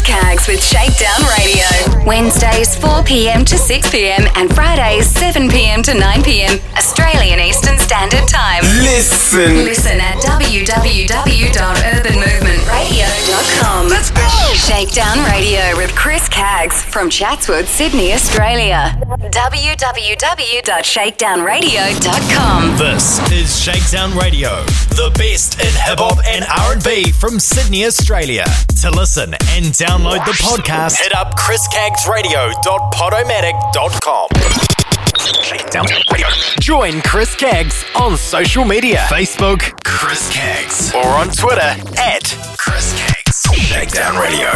Chris Caggs with Shakedown Radio. Wednesdays 4 p.m. to 6 p.m. and Fridays 7 p.m. to 9 p.m. Australian Eastern Standard Time. Listen at www.urbanmovementradio.com. Let's go! Shakedown Radio with Chris Caggs from Chatswood, Sydney, Australia. www.shakedownradio.com. This is Shakedown Radio, the best in hip-hop and R&B from Sydney, Australia. To listen and download the podcast, hit up chriscaggsradio.podomatic.com. Shakedown Radio. Join Chris Caggs on social media. Facebook, Chris Caggs. Or on Twitter, at Chris Caggs. Shakedown Radio.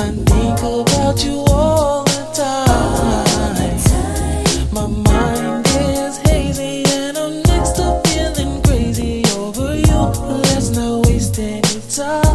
I think about you all the time. All the time. My mind is hazy and I'm next to feeling crazy over you. Let's not waste any time.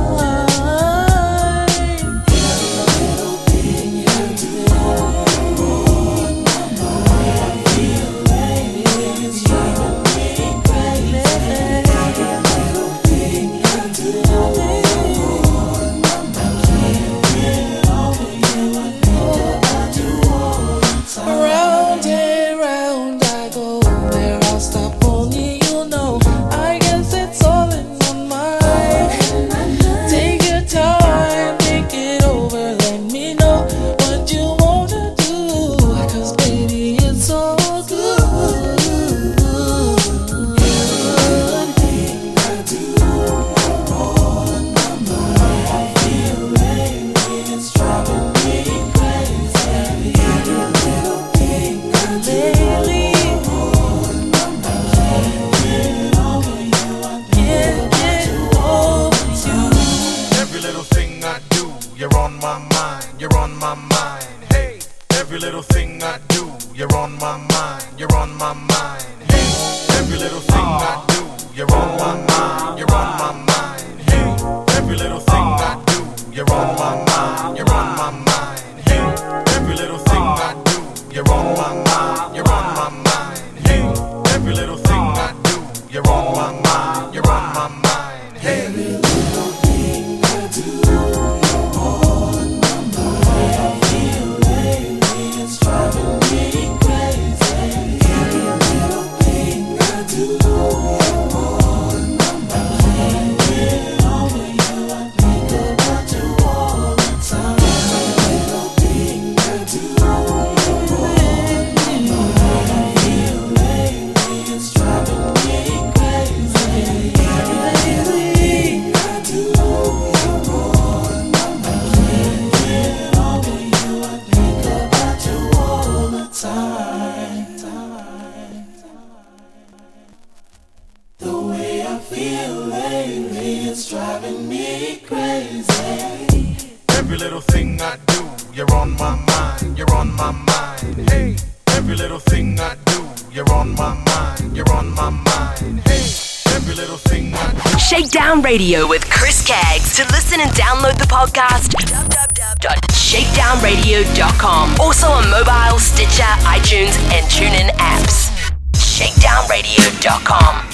Radio with Chris Caggs. To listen and download the podcast, www.shakedownradio.com. Also on mobile, Stitcher, iTunes, and TuneIn apps. Shakedownradio.com.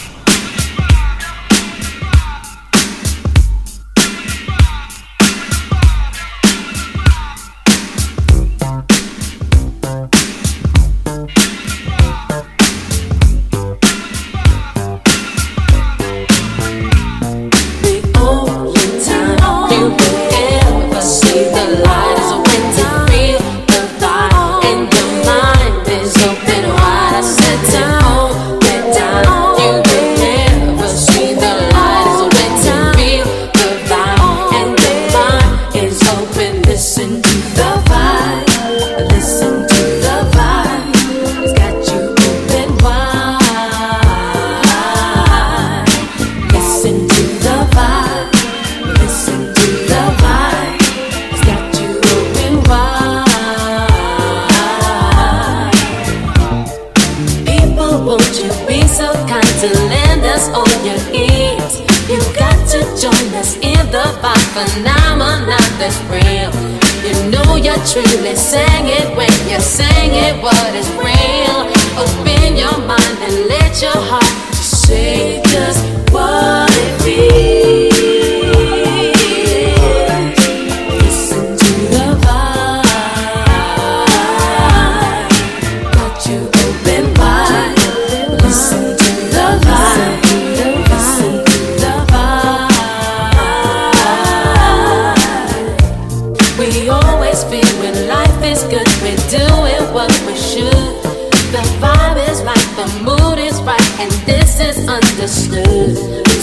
Truly sang it when you sang it, what is real? Open your mind and let your heart say just what it feels.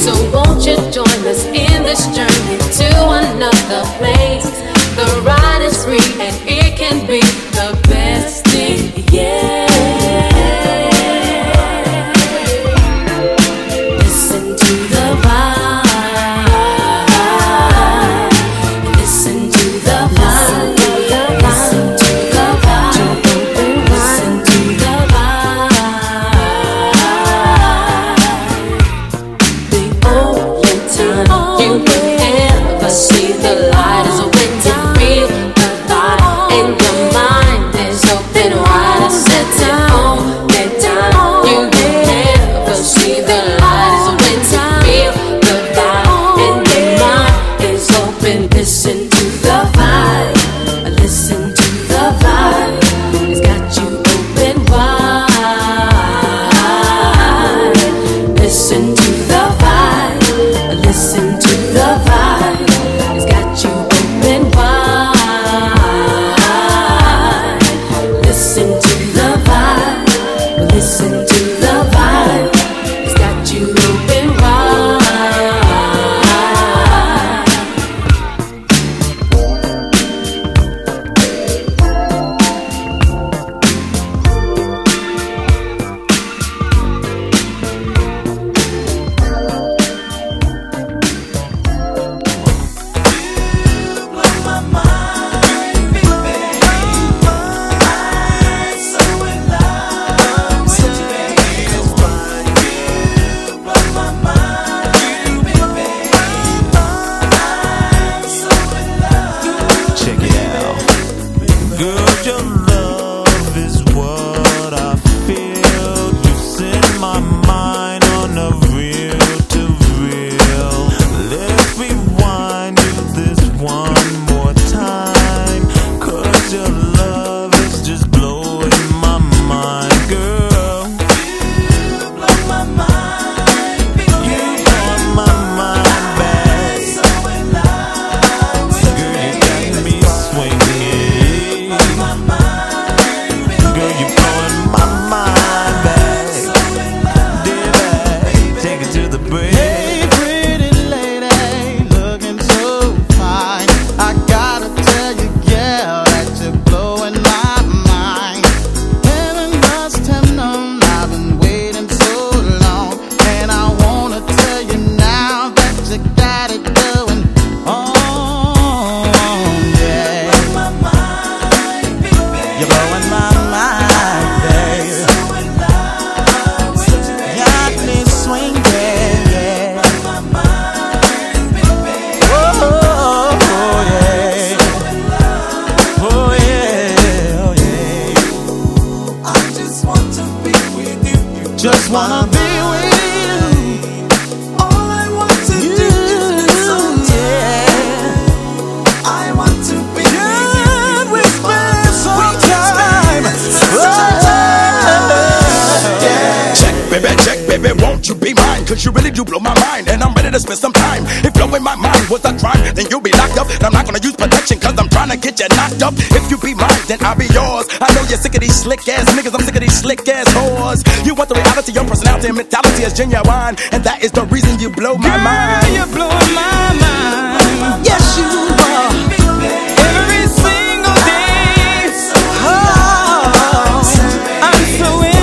So won't you join us in this journey to another place? The ride is free and it can be the best thing, yeah. Listen to the vibe. Listen to the vibe. Baby, won't you be mine? Cause you really do blow my mind, and I'm ready to spend some time. If blow in my mind was a crime, then you'll be locked up. And I'm not gonna use protection, cause I'm trying to get you knocked up. If you be mine, then I'll be yours. I know you're sick of these slick ass niggas, I'm sick of these slick ass whores. You want the reality, your personality and mentality is genuine, and that is the reason you blow my mind. Girl, you're blowing my mind. Yes, you are. Every single day. Oh, I'm so in.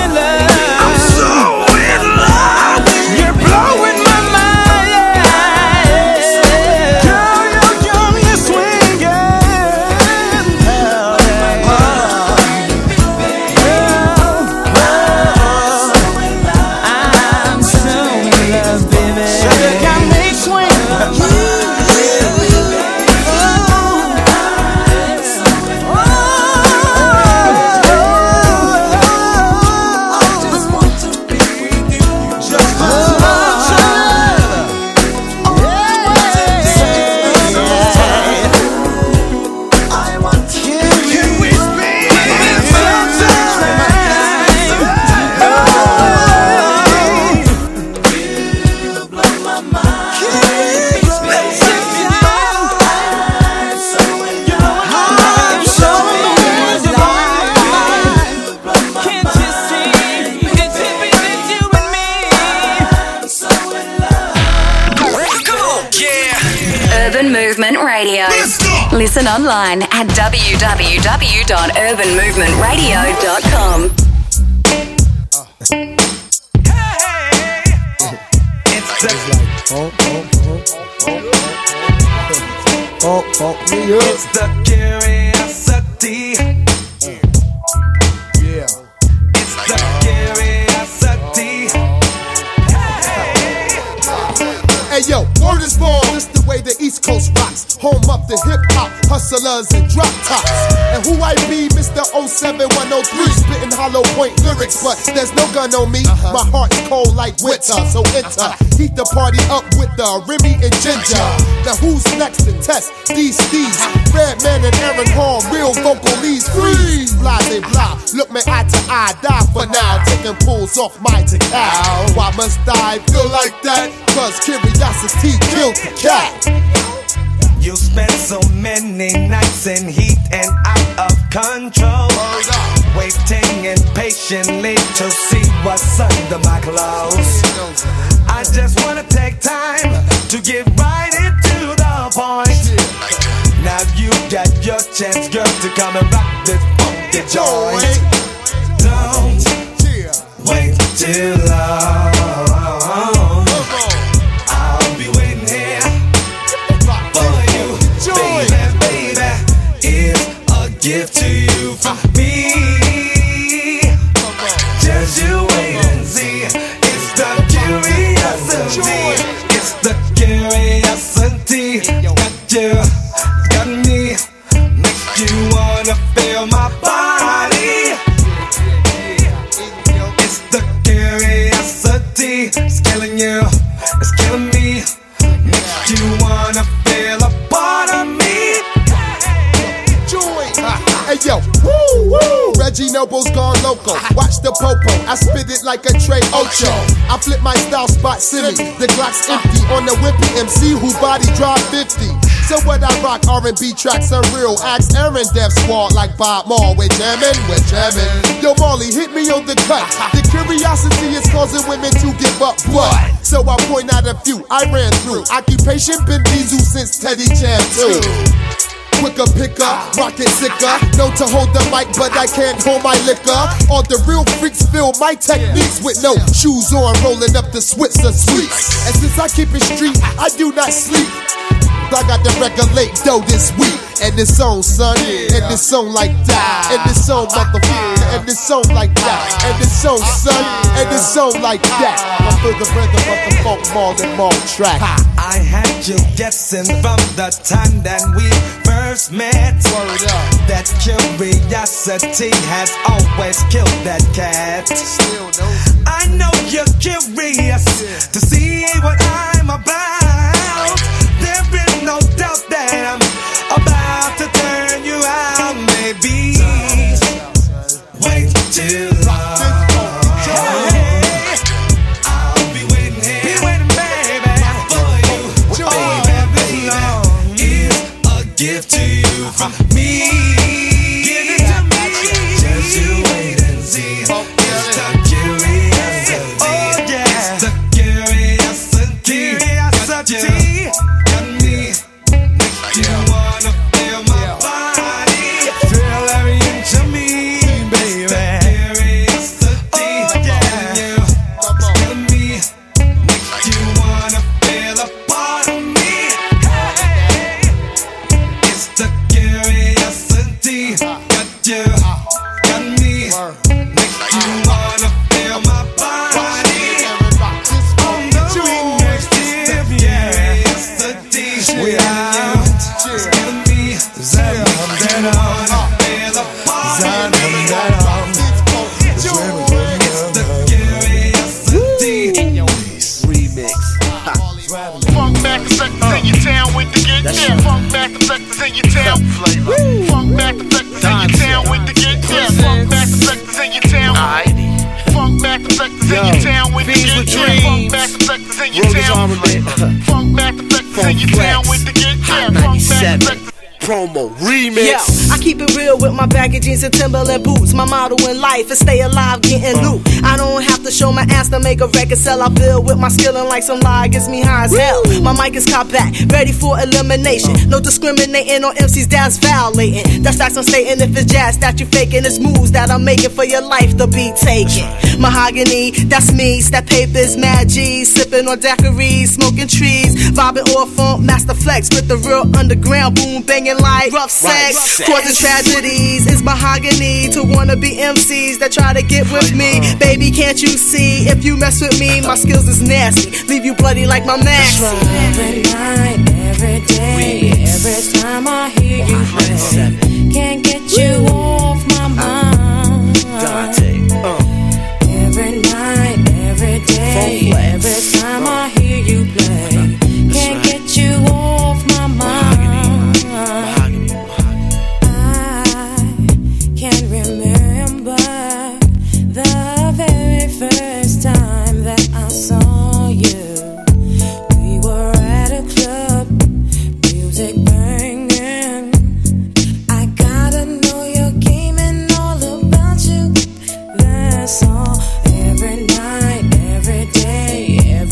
Listen online at www.urbanmovementradio.com. It's the curiosity. Yeah. It's the curiosity. Hey, yo, word is born. This the way the East Coast rocks. Home up the hip-hop, hustlers and drop tops. And who I be, Mr. 07103, spitting hollow point lyrics, but there's no gun on me. My heart's cold like winter, so enter. Heat the party up with the Remy and Ginger. Now who's next to test these steeds? Redman and Aaron Hall, real vocal leads. Freeze, blase blah, look me eye to eye, die for now. Taking pulls off my decal. Why must I feel like that? Cause curiosity killed the cat. You spent so many nights in heat and out of control, waiting impatiently to see what's under my clothes. I just wanna take time to get right into the point. Now you got your chance, girl, to come and rock this funky joint. Don't wait too long. I'll be waiting here. Gift to you from me. Just you wait and see. It's the curiosity. It's the curiosity. Got you, got me. Makes you wanna feel my body. It's the curiosity. It's killing you, it's killing me. Makes you wanna feel a part of me. Hey yo, woo, woo, Reggie Noble's gone loco. Watch the popo, I spit it like a Trey Ocho. I flip my style spot silly. The Glock's empty on the whippy MC who body drop 50. So what I rock, R&B tracks are real. Axe Aaron Def Squad like Bob Maul. We're jamming, we're jamming. Yo, Marley, hit me on the cut. The curiosity is causing women to give up blood. So I point out a few I ran through. Occupation been Bizu since Teddy Jam 2. Quicker picker, rocket sicker. No to hold the mic, but I can't hold my liquor. All the real freaks feel my techniques with no shoes on, rolling up the Switzer sweets. And since I keep it street, I do not sleep. I got to regulate though this week. And it's on, son, and it's on like that. And it's on, motherfucker, and it's on like that. And it's on, son, and it's on like that. I feel the rhythm of the funk more than more track. I had you guessing from the time that we first met. Word up. That curiosity has always killed that cat. I know you're curious to see what I'm about. There is no doubt that I'm about to turn you out, maybe. Wait till long. Hey, I'll from me. Give it to me. Just you wait and see. Oh, it's the curiosity. Oh, yeah. It's the curiosity. Curiosity. Got me. Make you wanna feel my body. Feel every inch of me, baby. It's the curiosity. Oh, yeah. You got me. Make you wanna feel a part of me. Curiosity, got you, got me. Make you wanna feel my body. I'm going next year. Curiosity, we out. Got me. I keep it real with my baggy jeans and Timberland boots. My motto in life is stay alive, getting loot. I don't have to show my ass to make a record sell. I build with my skill and like some lie gets me high as hell. My mic is caught back, ready for elimination. No discriminating on MCs that's violating. That's facts I'm stating. If it's jazz that you faking, it's moves that I'm making for your life to be taken. Mahogany, that's me. Step papers, mad G's, sipping on daiquiris, smoking trees, vibing off on Master Flex with the real underground boom banging like rough sex. Causing tragedies, it's mahogany to wanna be MCs that try to get with me. Baby, can't you see? If you mess with me, my skills is nasty. Leave you bloody like my max. Every night, every day, every time I hear you play, can't get you off my mind. Every night, every day, every time I hear you play, can't get you off my mind.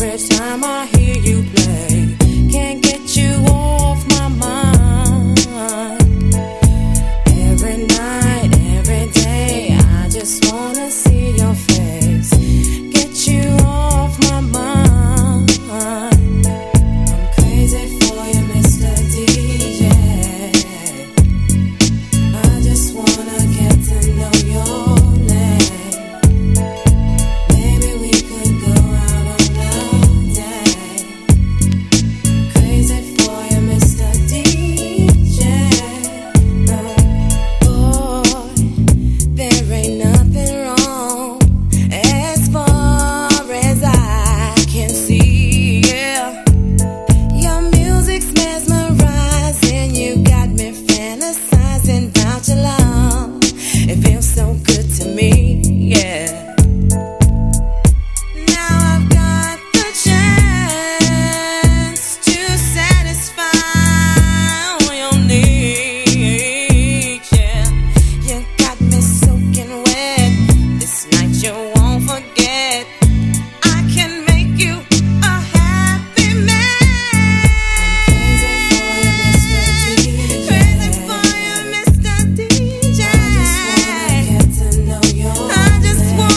Just one.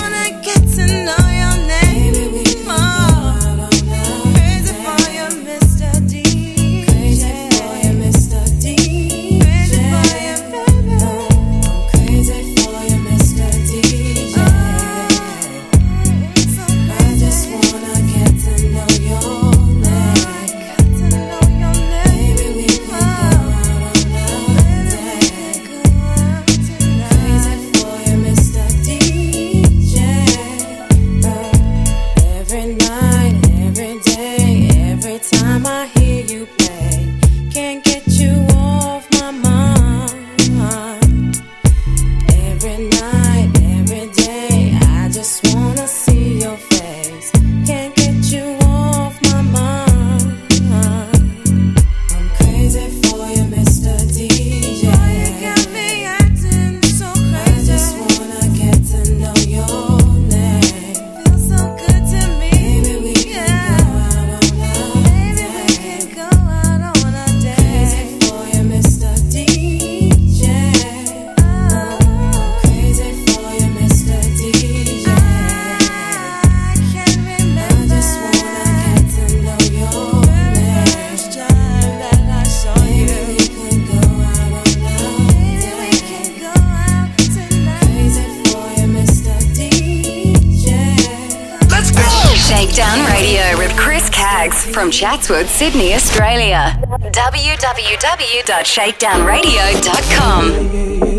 Flex from Chatswood, Sydney, Australia. www.shakedownradio.com.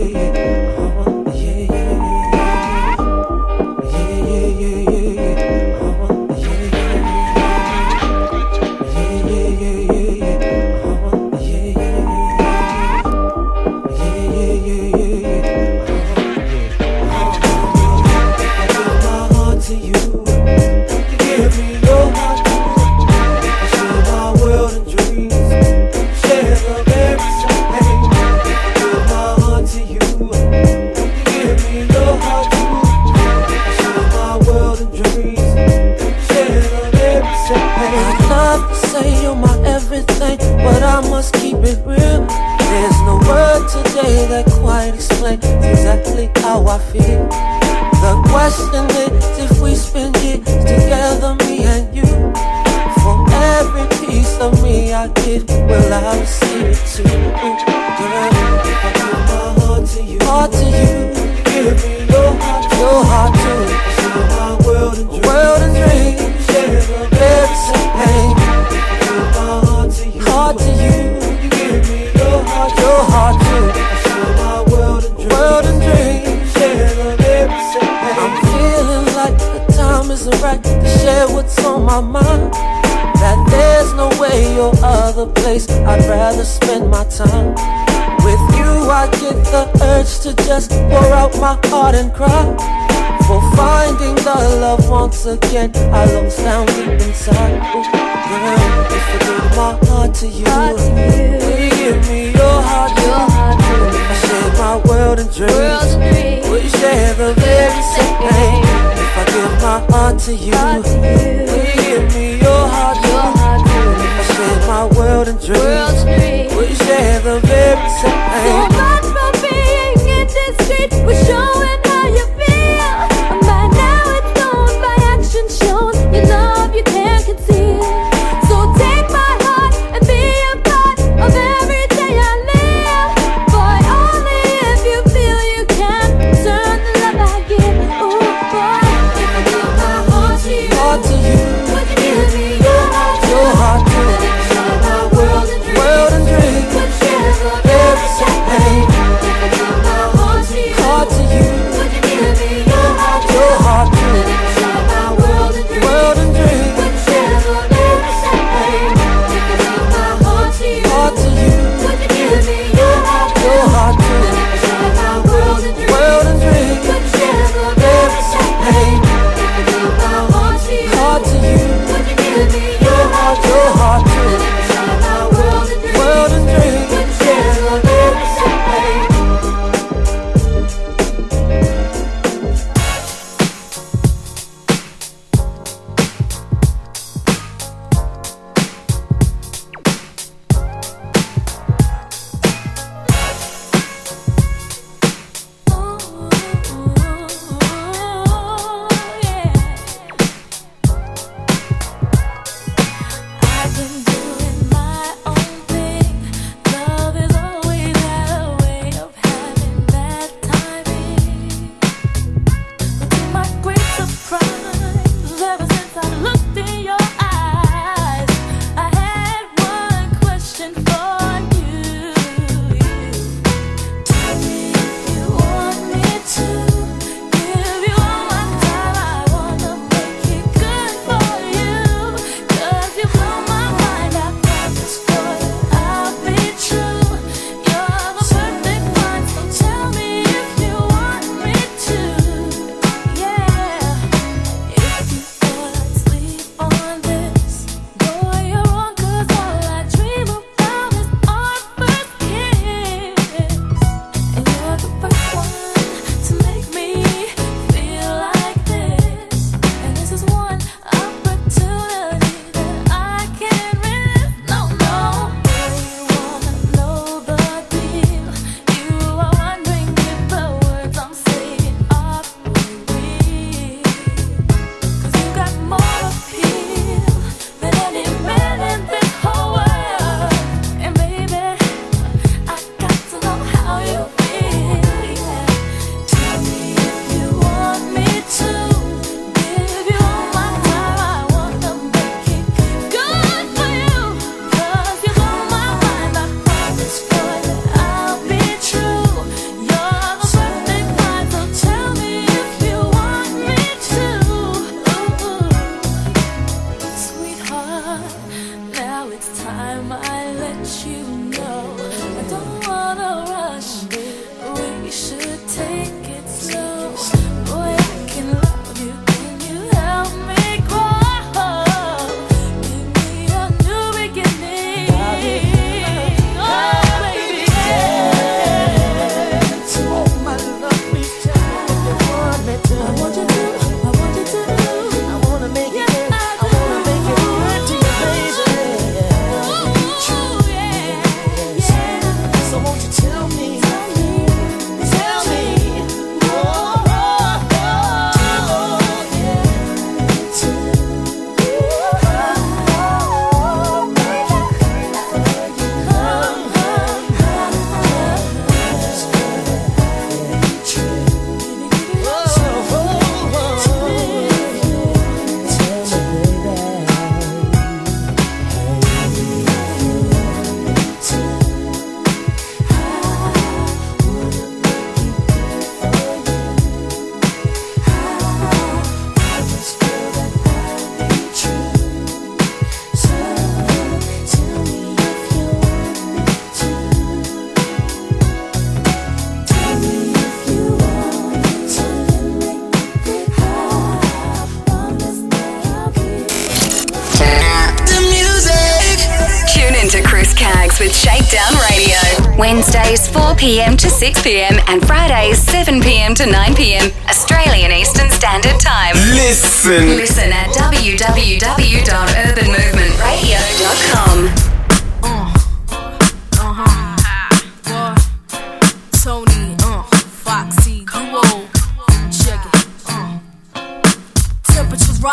Shakedown Radio. Wednesdays 4pm to 6pm and Fridays 7pm to 9pm Australian Eastern Standard Time. Listen at www.urbanmovementradio.com.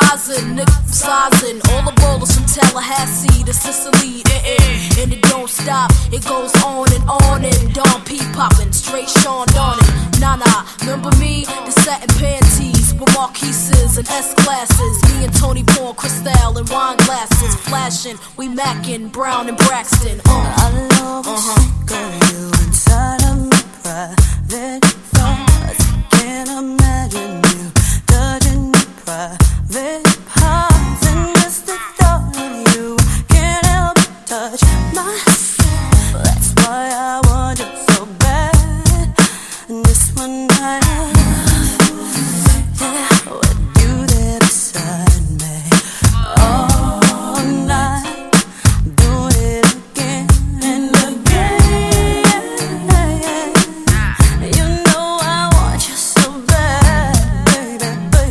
Rising, niggas rising, all the rollers from Tallahassee to Sicily, and it don't stop, it goes on and Don P poppin', straight Sean Donnan, nah, remember me, the satin panties with marquises and S-classes, me and Tony Vaughn, Cristal and wine glasses, flashing, we mackin', Brown and Braxton, I'll always think of you inside of my private thoughts, can't imagine you touching the pride. It pops and just the thought of you can't help but touch my soul. That's why I want you so bad. And this one night, yeah, with you there beside me all night, do it again and again. You know I want you so bad, baby.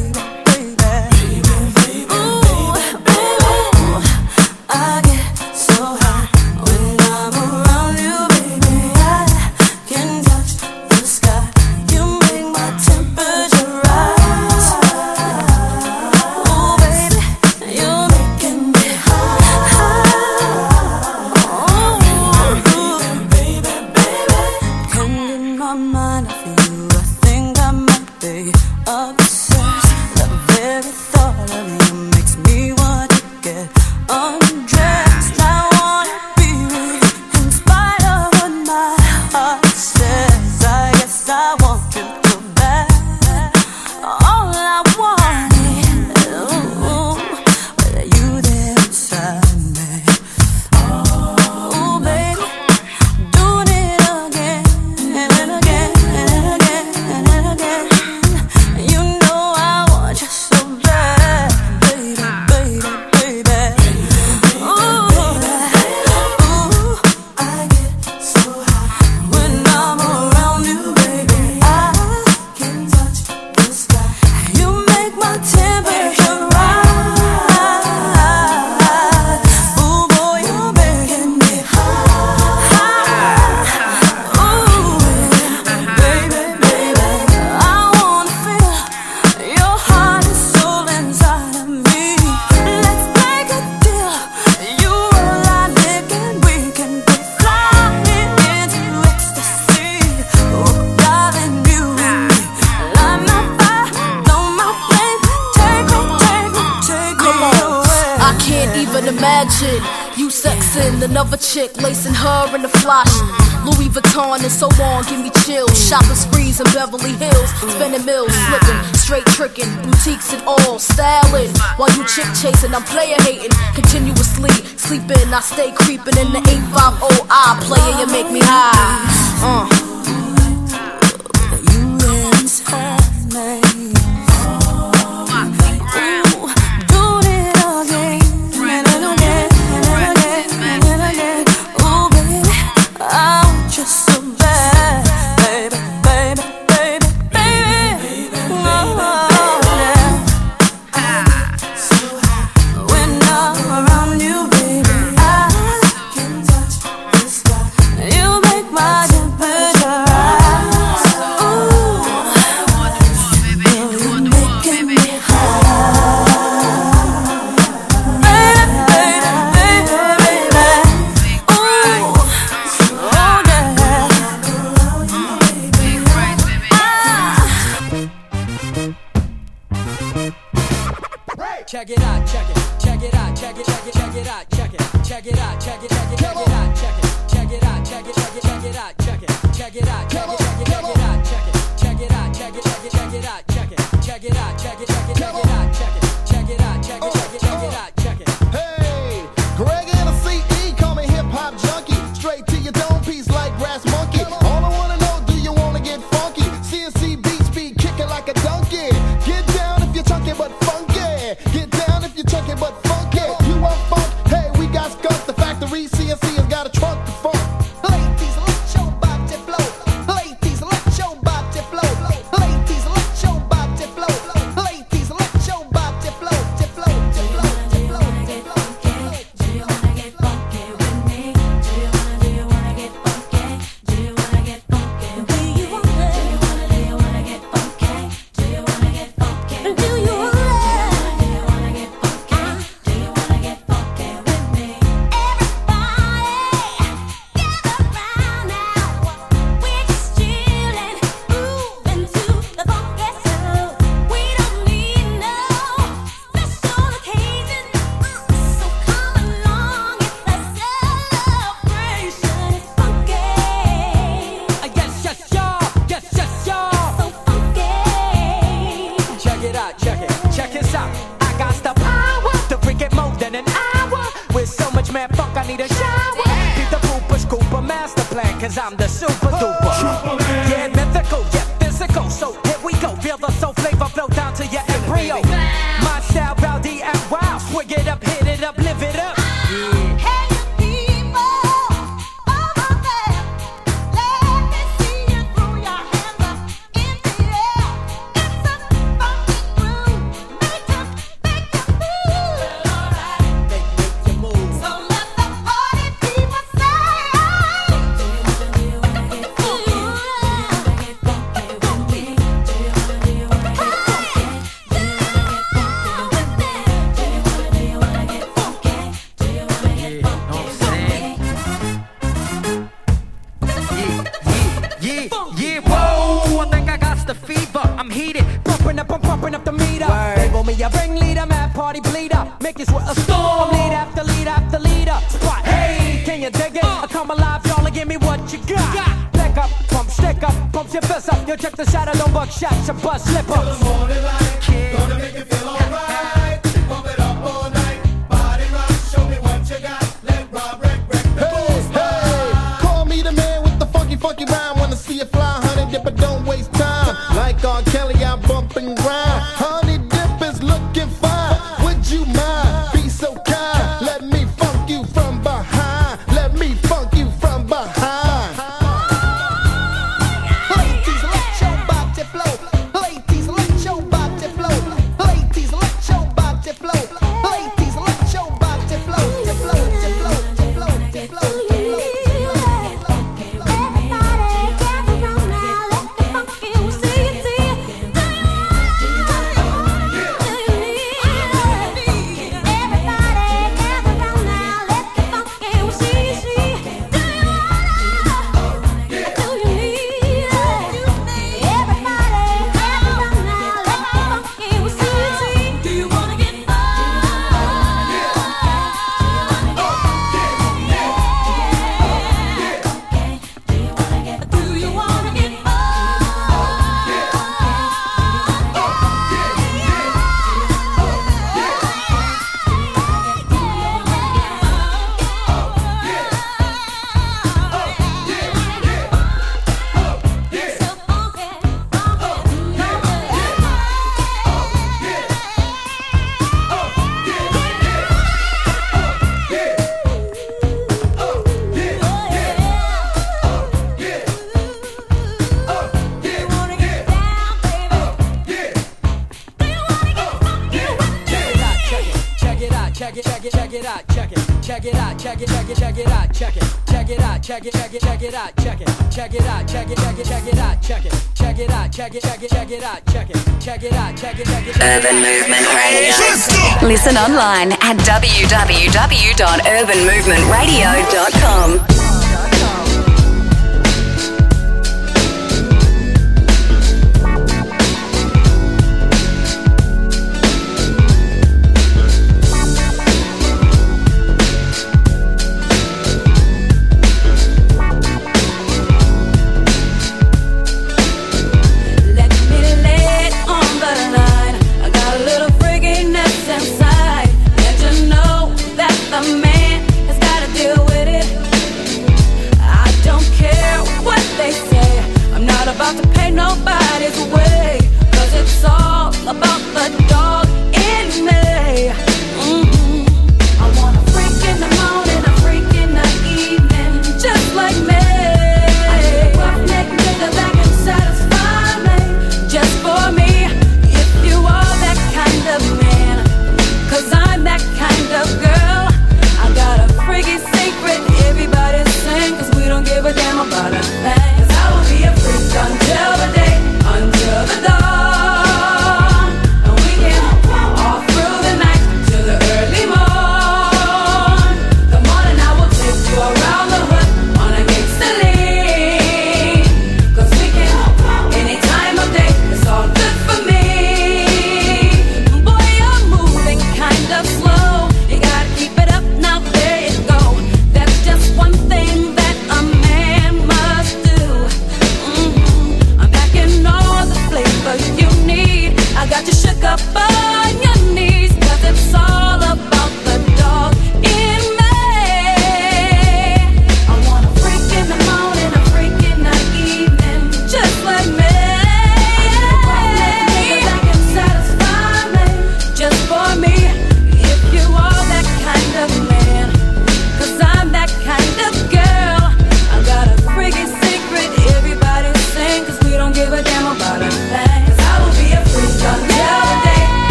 I'm player hating, continuously sleeping. I stay creeping in the 850. I player, you make me high. But funky, you want funk, hey, we got skunk, the factory fuck I need a shower. Need the pooper scooper master plan, cause I'm the super duper. Yeah, mythical, yeah, physical. So here we go, feel the soul flavor flow down to your embryo. My style, bow DIY, swig it up, hit it up, live it up. Check the side, I don't buck shots, I bust slip ups. Till the morning light, kid. Gonna make you feel alright. Pump it up all night, body rock. Show me what you got. Let Rob wreck the booze. Hey, call me the man with the funky, funky rhyme. Wanna see you fly, honey dip, but don't waste time. Like R. Kelly, I bump and grind. Honey dip is looking fine. Would you mind? Be so kind. Let me funk you from behind. Let me funk you from behind. Urban Movement Radio. Listen online at www.urbanmovementradio.com. Until the day, until the dawn, and we can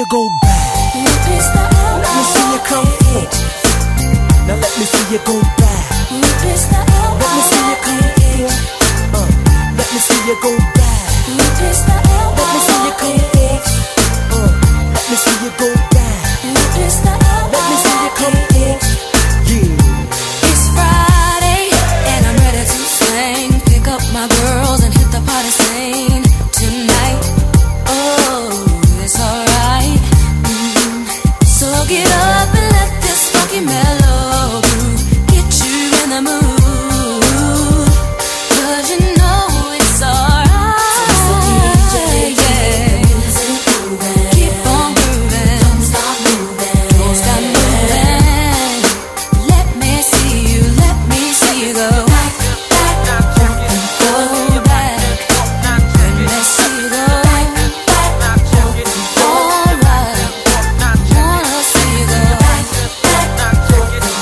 you go back. Let me see you come front. Now let me see you go back. Let me see you come front. Let me see you go back. Let me see you come front. Let me see you go back. Let me see you come front. Yeah. It's Friday and I'm ready to sing. Pick up my girls and hit the party scene tonight. Oh, it's alright. So get up and let this funky mellow groove get you in the mood, 'cause you know it's alright. So yeah, keep on grooving, don't stop moving. Let me see you go back, back, back, go back. Let me see you go back, back, back, alright. Wanna see you go back, back, back,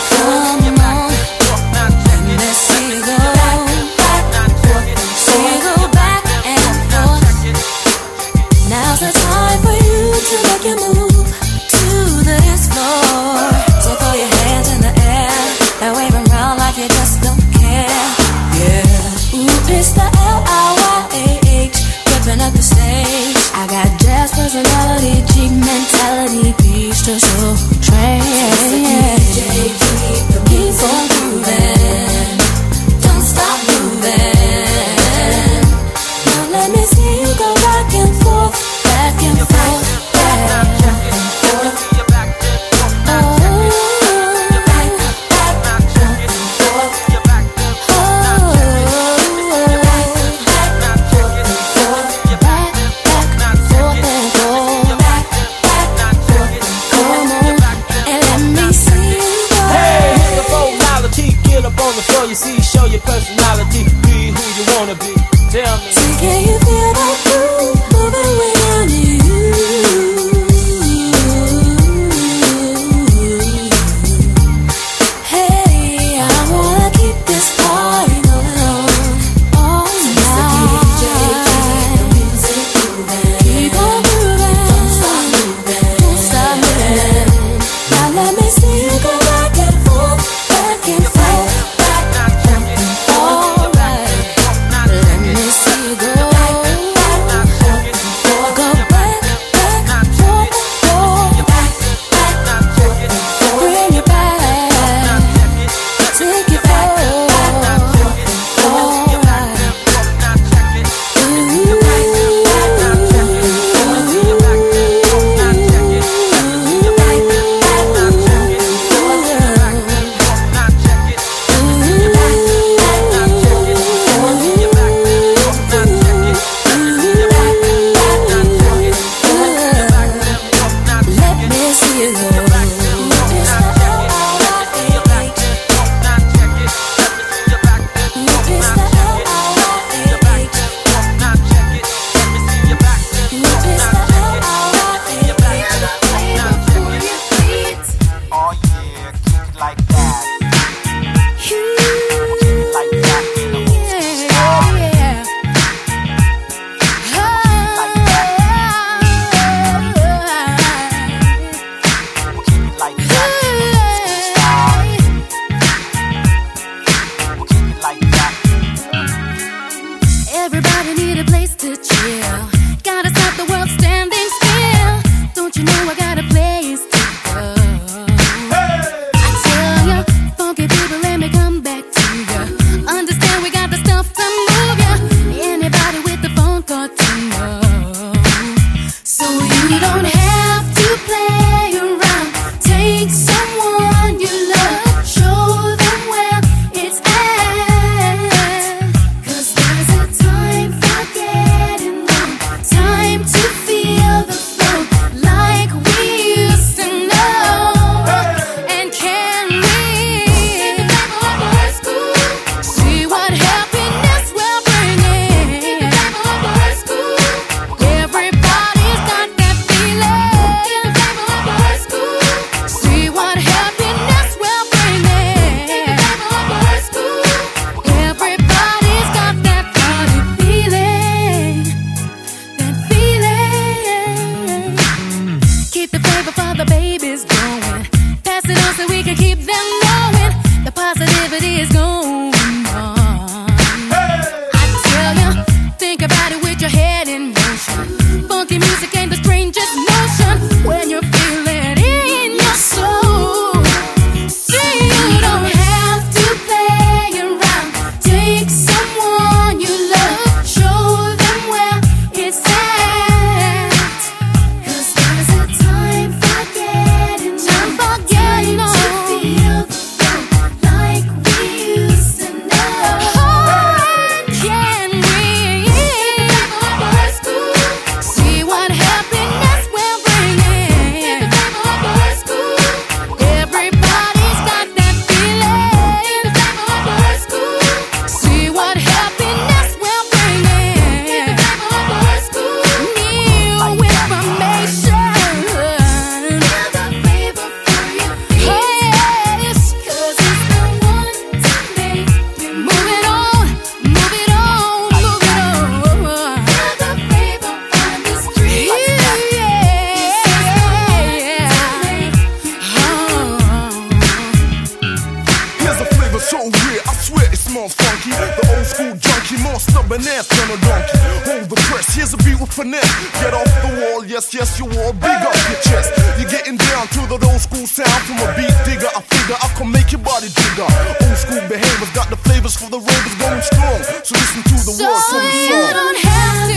more stubborn ass than a donkey. Hold the press, here's a beat with finesse. Get off the wall, yes, yes, you all big up your chest. You're getting down to that old school sound from a beat digger. I figure I can make your body digger. Old school behaviors got the flavors for the ravers going strong. So listen to the words from the song. So you don't have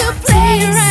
to play around.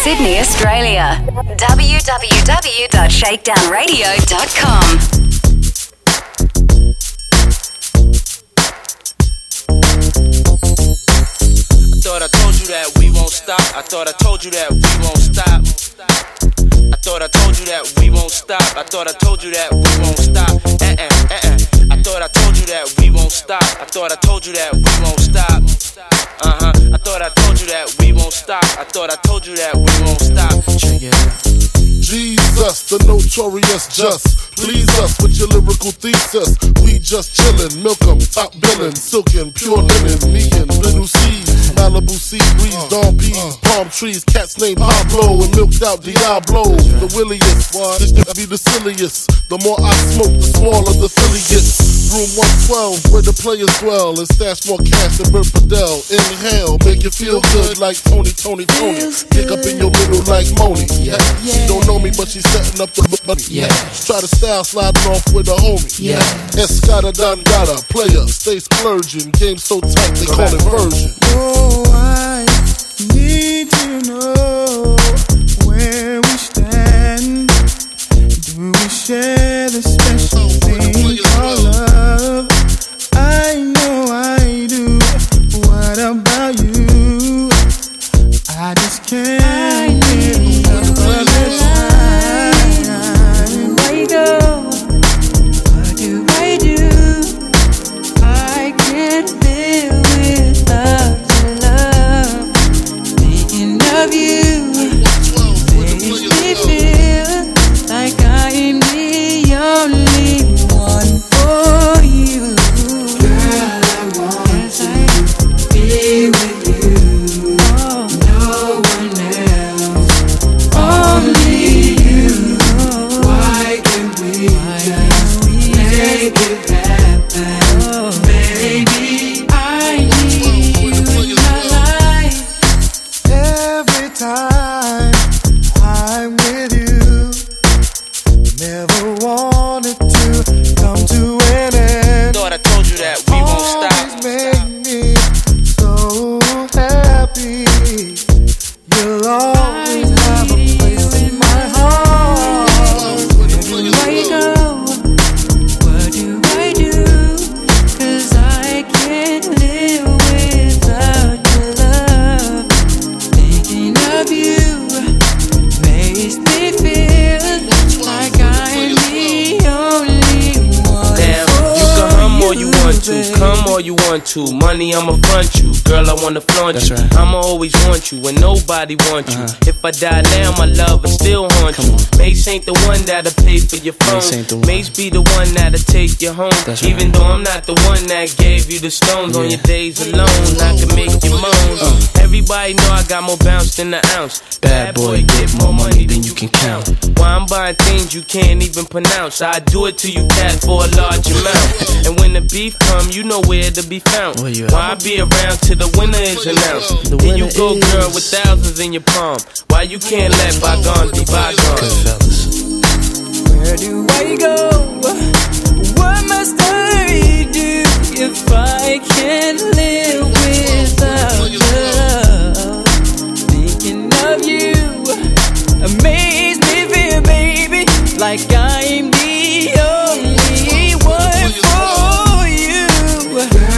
Sydney, Australia. www.shakedownradio.com. Notorious, just please us with your lyrical thesis. We just chillin', milk 'em, top billin', silkin', pure linen, me and the new seeds, Malibu sea breeze, dawn peas, palm trees, cats named Pablo and milked out Diablo. The williest, this should be the silliest. The more I smoke, the smaller the silly gets. Room 112, where the players dwell and stash more cash than Bert Fidel. Inhale, make you feel good like Tony. Pick up in your middle like Moni. Yeah. She don't know me, but she's setting up the yeah. Try to style sliding off with a homie. Yeah. Escada Dangada, player, stay splurging. Game so tight, they call it version. Oh, I need to know where we stand. Do we share the special thing called love? I know I do. What about you? I just can't. want to. Come all you want to. Money, I'ma front you. Girl, I wanna flaunt you. Right. I'ma always want you when nobody wants you. If I die now, my love will still haunt you. Mace ain't the one that'll pay for your phone. Mace be the one that'll take you home. That's even right. Though I'm not the one that gave you the stones, yeah. On your days alone, I can make you moan. Everybody know I got more bounce than an ounce. Bad boy, get more money than you can count. Why I'm buying things you can't even pronounce. I do it to you, cat, for a large amount. And when the beef come, you know where to be found. Why I be around till the winner is announced. Then you go, girl, with thousands in your palm. Why you can't let bygones be bygones? Where do I go? What must I do if I can't live without love? Thinking of you amazes me, feel, baby, like I'm the only one for you.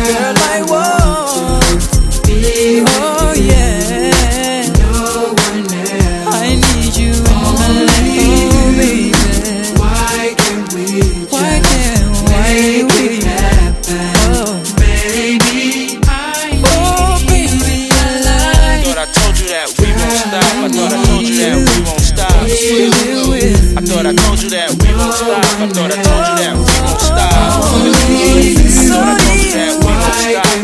Girl, I want to be with you. I told you that we won't stop. I thought I told you that we won't stop. I thought I told you that we won't stop. I thought I told you that we won't stop.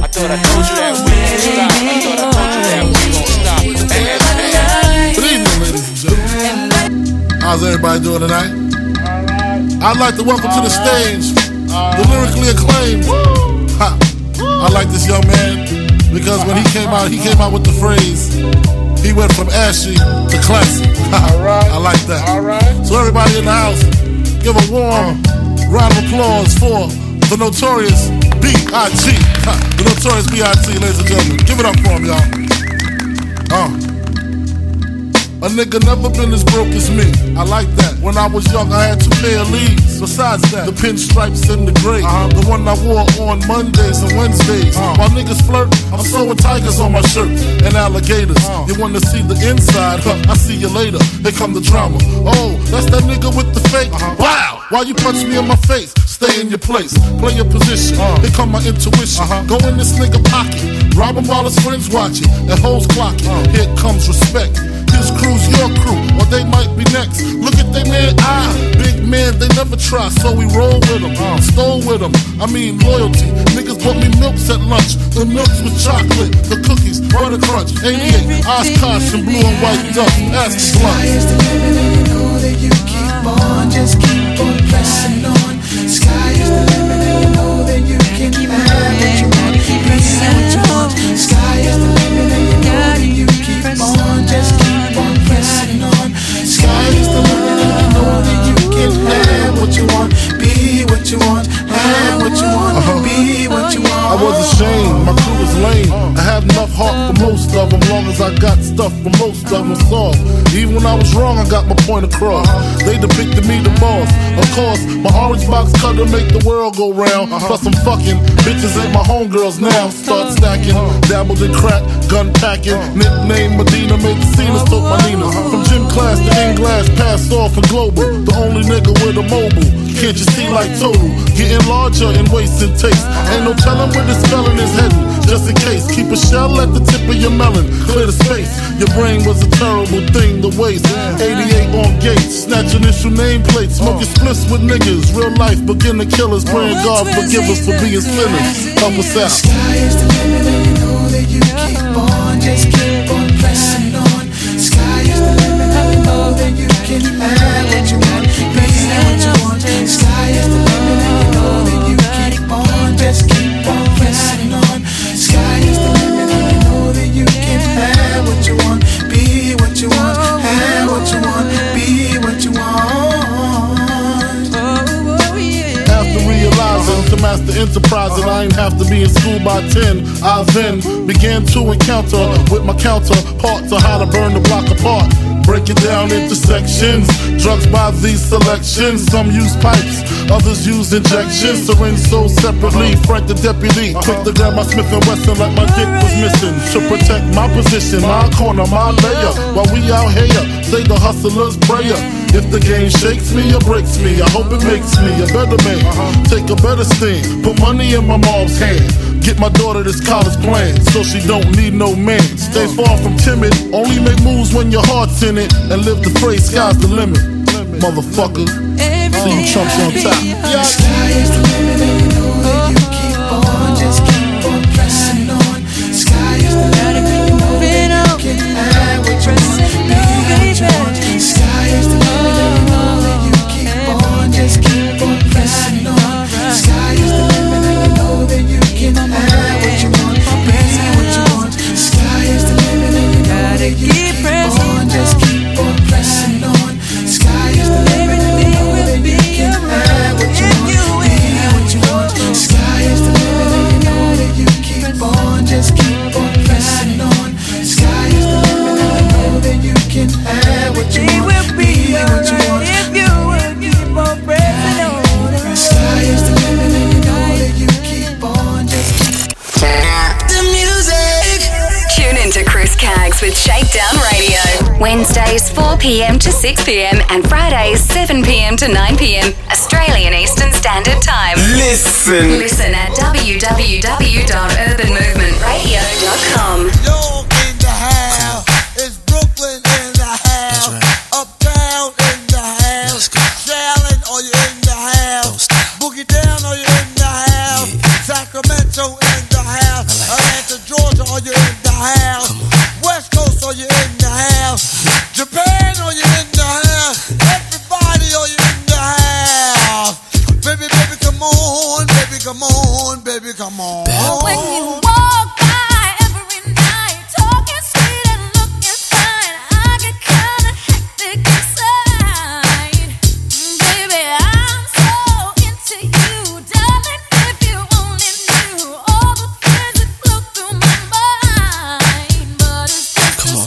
I thought I told you that we won't stop. Good evening, ladies and gentlemen. How's everybody doing tonight? I'd like to welcome to the stage the lyrically acclaimed. I like this young man because when he came out with the phrase. He went from ashy to classy. All right. I like that. All right. So everybody in the house, give a warm round of applause for the Notorious B.I.G. The Notorious B.I.G., ladies and gentlemen. Give it up for him, y'all. A nigga never been as broke as me. I like that. When I was young, I had 2 pair of leaves. Besides that, the pinstripes and the gray. The one I wore on Mondays and Wednesdays. While niggas flirt, I'm sewing tigers on my shirt and alligators. You wanna see the inside? Huh, I see you later. Here come the drama. Oh, that's that nigga with the fake. Wow! Why you punch me in my face? Stay in your place. Play your position. Here come my intuition. Go in this nigga pocket. Rob him while his friends watching. That hoes clocking. Here comes respect. His crew's your crew, or they might be next. Look at they man eye, big man, they never try. So we roll with them, stole with them. I mean loyalty, niggas bought me milks at lunch. The milks with chocolate, the cookies, butter crunch. 88, Oshkosh and blue and white duck, ask sluts. Sky is the limit and you know that you keep on, just keep on pressing on. Sky is the limit and you know that you can keep on, that you want, keep pressing what you want. Sky is the limit and you know that you keep on, just keep on. Sky is the limit and you know that you can have what you want, be what you want, have what you want, be what you want. I was ashamed, my crew was lame. I had enough heart for most of them, long as I got stuff for most of them soft. Even when I was wrong, I got my point across. They depicted me the boss. Of course, my orange box cutter make the world go round. Plus I'm fucking bitches ain't my homegirls now. Start stacking, dabbled in crack, gun packing. Nickname Medina, made the scenes, took my Nina. From gym class to glass, passed off for global. The only nigga with a mobile. Can't you see like total? Getting larger and wasting taste. Ain't no telling where this felon is heading. Just in case, keep a shell at the tip of your melon. Clear the space. Your brain was a terrible thing to waste. 88 on gates, snatch initial nameplates. Smoking splits with niggas. Real life beginner killers. Praying God forgive us for being sinners. Help us out. Sky is the limit and you know that you keep on, just keep on pressing on. Sky is the limit. That you can have what you want, be what you want. Sky is the limit and you know that you keep on, just keep on pressing on. Sky is the limit and you know that you can have what you want, be what you want, have what you want, be what you want. After realizing to master enterprise and I ain't have to be in school by 10, I then began to encounter with my counterparts on how to burn the block apart. Break it down into sections. Drugs by these selections. Some use pipes, others use injections. Syringe sold separately. Frank the deputy. Quick to grab my Smith & Wesson like my dick was missing. To protect my position, my corner, my layer. While we out here, say the hustler's prayer. If the game shakes me or breaks me, I hope it makes me a better man. Take a better stand, put money in my mom's hand. Get my daughter this college plan, so she don't need no man. Stay far from timid, only make moves when your heart's in it. And live to pray, sky's the limit, motherfucker. See you chumps on top. The sky is the limit, and you know that you keep on, just keep on pressing on. Sky is the limit, and you know that you can have what you want, be what you want. Sky is the limit, and you know that you keep on, just keep on pressing on. Sky is the limit, and you know that you can have what you want, be what you want. Sky is the limit, and you know that you keep on, just keep on pressing on. Sky is the limit, and you know that you can have what you want, be what you want. Sky is the limit, and you know that you keep on, just keep on pressing on. Sky is the limit, and you know that you can have what you want, be what you want. If you would keep on pressing on. Sky is the limit, and you know that you keep on, just turn up the music. Tune into Chris Caggs with Shakedown Radio. Wednesdays 4 p.m. to 6 p.m. and Fridays 7 p.m. to 9 p.m. Australian Eastern Standard Time. Listen at www.urbanmovementradio.com. York in the house, it's Brooklyn in the house, right. Uptown in the house, Charlotte, are you in the house? Boogie Down, are you in the house? Yeah. Sacramento in the house, like Atlanta, Georgia, are you in the house? West Coast, are you in the house? Japan, are you in the house? Everybody, are you in the house? Baby, baby, come on, baby, come on, baby, come on. When you walk by every night, talking sweet and looking fine, I get kind of hectic inside. Baby, I'm so into you, darling, if you only knew all the things that flow through my mind. But it's just come on.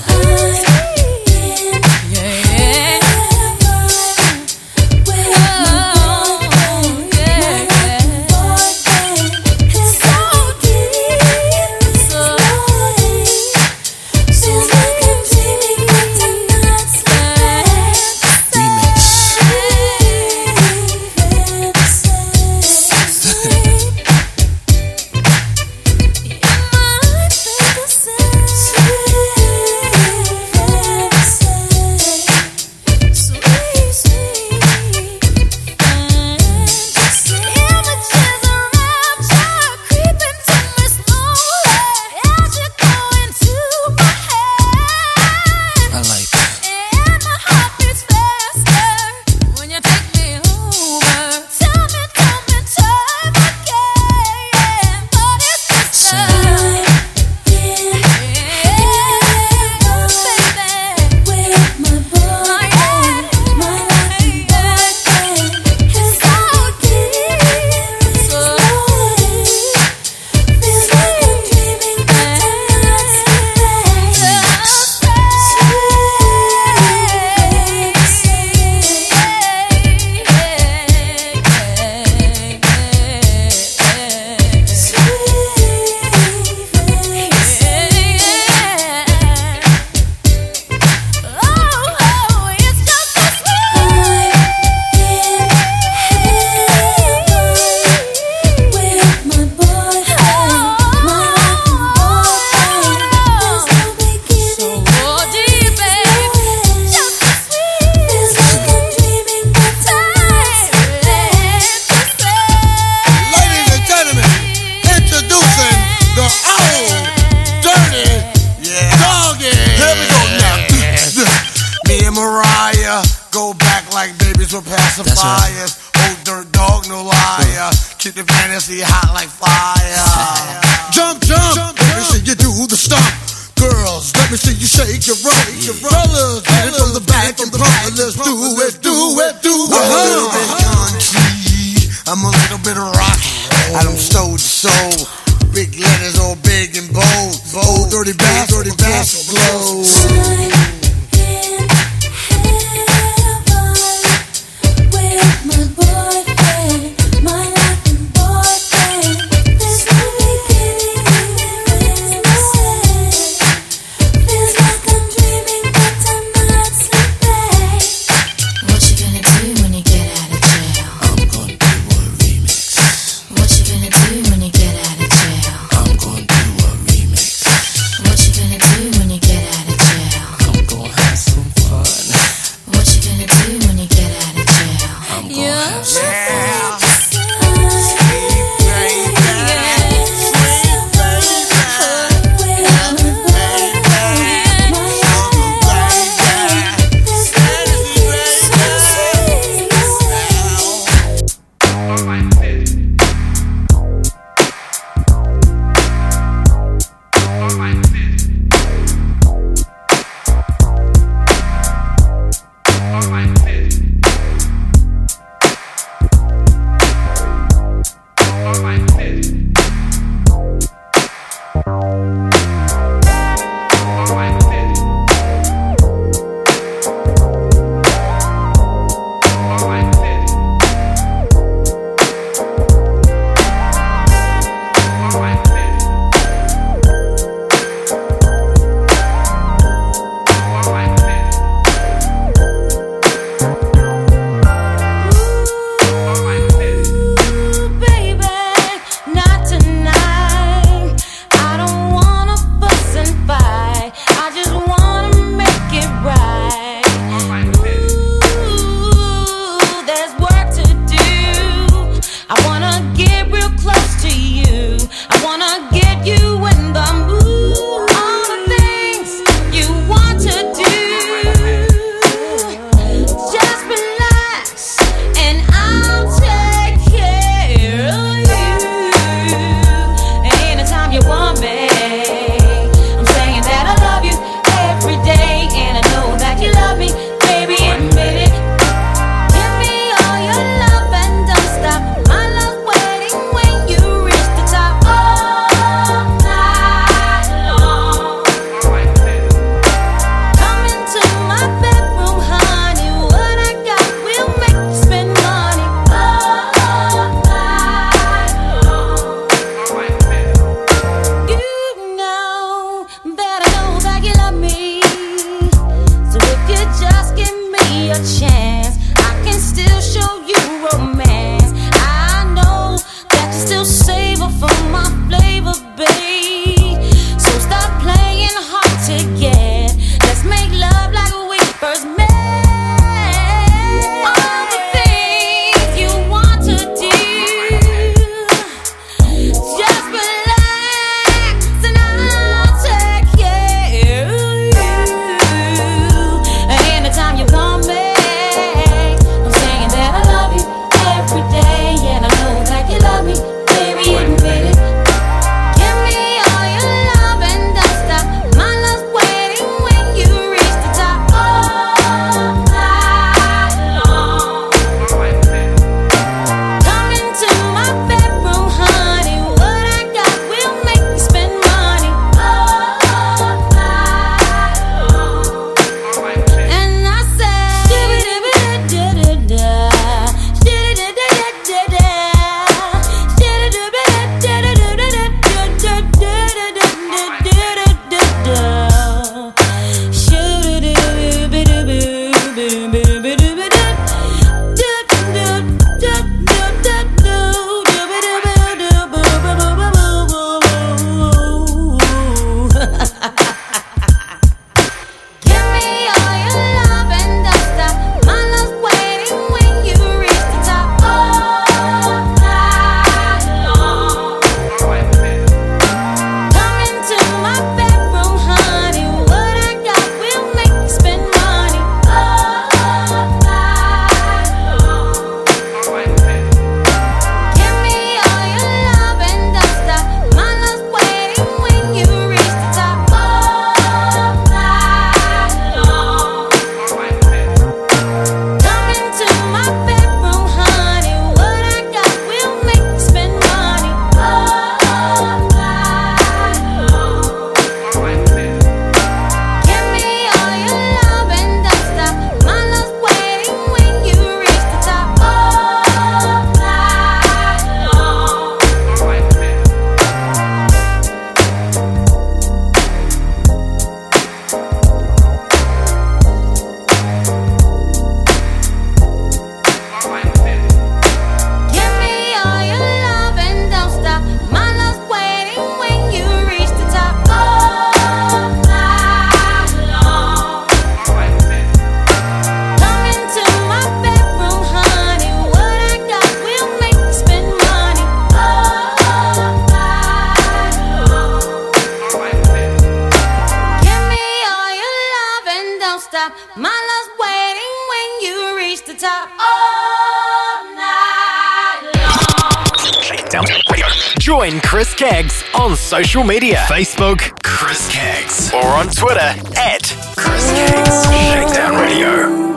Shakedown Radio. Join Chris Caggs on social media. Facebook, Chris Caggs. Or on Twitter, at Chris Caggs. Shakedown Radio.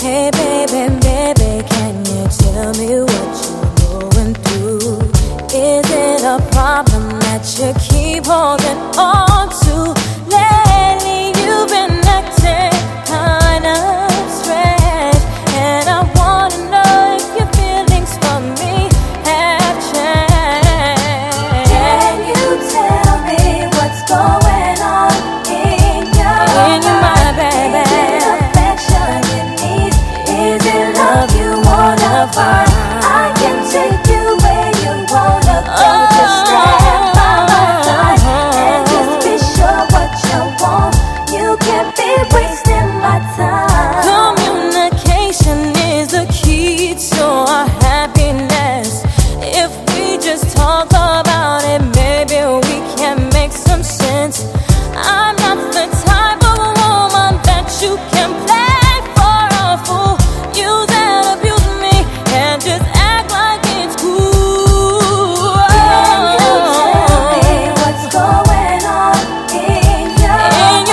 Hey baby, baby, can you tell me what you're going through? Is it a problem that you keep holding on to? Lately you've been acting kind of strange, and I wanna know if your feelings for me have changed. Can you tell me what's going on in your mind, baby? Is it affection you need? Is it love you wanna find? I can take you where you wanna go. Just stand by my side and just be sure what you want. You can't be wasting my time. Communication is the key to our happiness. If we just talk about it, maybe we can make some sense. I'm not the type of woman that you can play for a fool. Use and abuse me and just act like it's cool. Can you tell me what's going on in your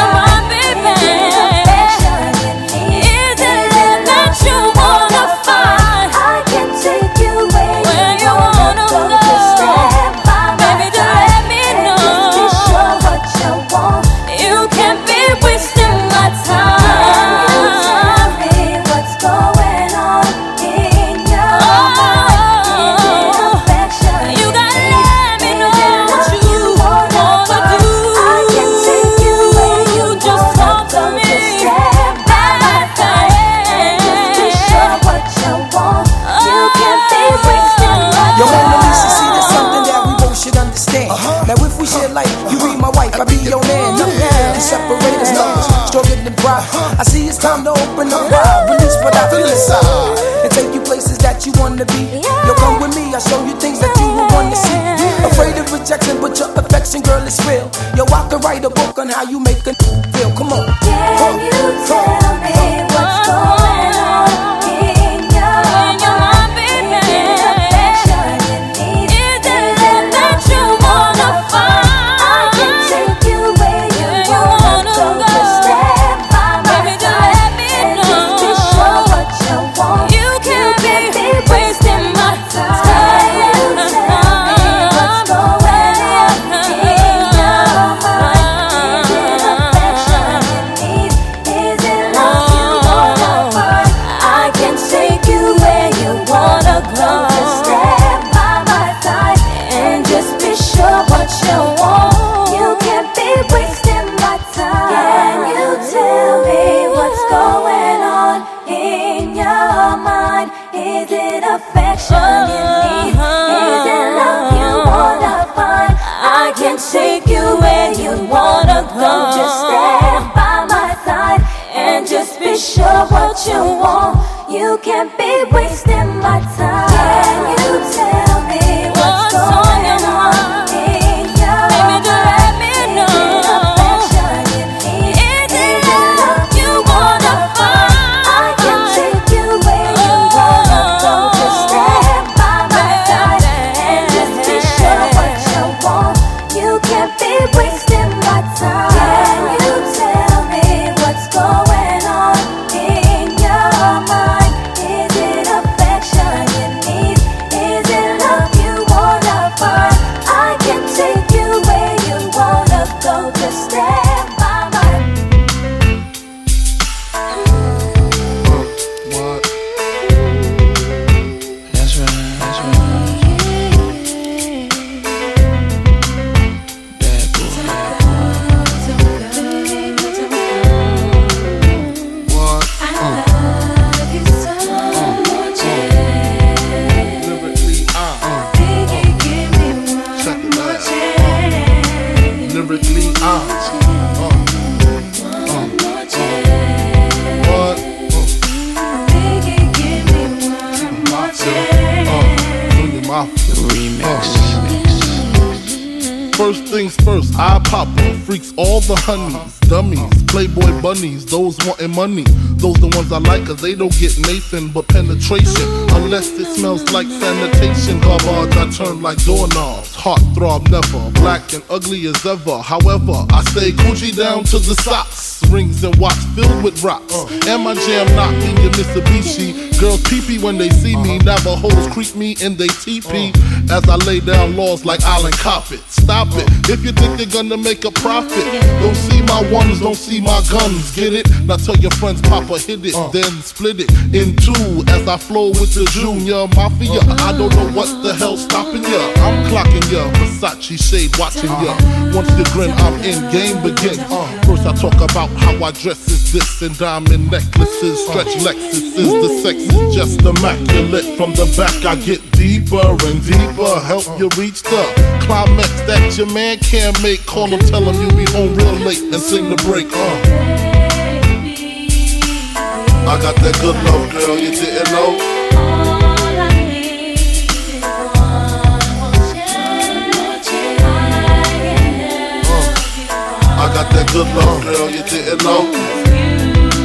mind, baby? Is it affection you need? Is it love that you wanna find? I can take you where you wanna go. Just stand by my Baby, just side let me and just be know. sure what you want. You can't be wasting my time. Can you tell me what's going on in your mind? Is it affection You gotta need? let me Is know it what love you wanna find? I can take you where you Just wanna talk to go. me. Just stand by my side and just be sure what you want. You can't be wasting my Yo, Mona time. Lisa, see, there's something that we both should understand. Now, if we share life, you be my wife, I be your man. Nothing can separate us, love is stronger than pride. I see it's time to open up wide, release what I feel inside, and take you places that you wanna be. Yo, come with me, I'll show you things that you will wanna see. Afraid of rejection, but your affection, girl, is real. Yo, I could write a book on how you make a feel. Come on. Can you tell me what's going on in your In your mind? mind, baby? Is it affection you need? Is it love that you wanna find? I can take you where you wanna go. Just stand by my Baby, just side let me and just be know. sure what you want. You can't be wasting my time. Can you tell me what's going on in your mind? Is it affection you need? Is it love you wanna find? I can take you where you wanna go. Just stand by my side and just be sure what you want. You can't be wasting my time. Can you tell me what's going on in your mind? Is it affection you need? Is it love you wanna find? I can take you where you wanna go. Just stand by my side and just be sure what you want. You can't be wasting my time. Can you tell me what's going on in your Baby, mind? just let me know. Is it affection you need? Is it love you wanna find? I can take you where you wanna go. Just stand by my side and just be sure what you want. You can't be wasting my time. Can you tell me what's going on in your mind? Is it affection you need? Is it love you wanna find? I can take you where you wanna go. Just stand by my What? That's right, that's right. Bad boy, what? Lyrically, check it out. Lyrically, what? Junior Mafia. First things first, I pop freaks all the honeys, dummies, playboy bunnies, those wanting money, Those the ones I like, cause they don't get Nathan but penetration, unless it smells like sanitation. Garbage I turn like doorknobs, heartthrob never, black and ugly as ever. However, I stay coochie down to the socks, rings and watch filled with rocks, and my jam knocking your Mitsubishi. Girls pee-pee when they see me, Navajos creep me and they teepee, as I lay down laws like Island Coppet. Stop it, if you think you're gonna make a profit. Don't see my ones, don't see my guns, get it? Now tell your friends Papa hit it, then split it in two as I flow with the Junior Mafia. I don't know what the hell's stopping ya. I'm clocking ya, Versace shade watching ya. Once you grin, I'm in, game begins. First I talk about how I dress is this, and diamond necklaces, stretch Lexus is the sex is just immaculate. From the back I get deeper and deeper, help you reach the climax that your man can't make. Call him, tell him you be home real late and sing the break. I got that good love, girl, you didn't know. All I need is one chance. I got that good love, girl, you didn't know. You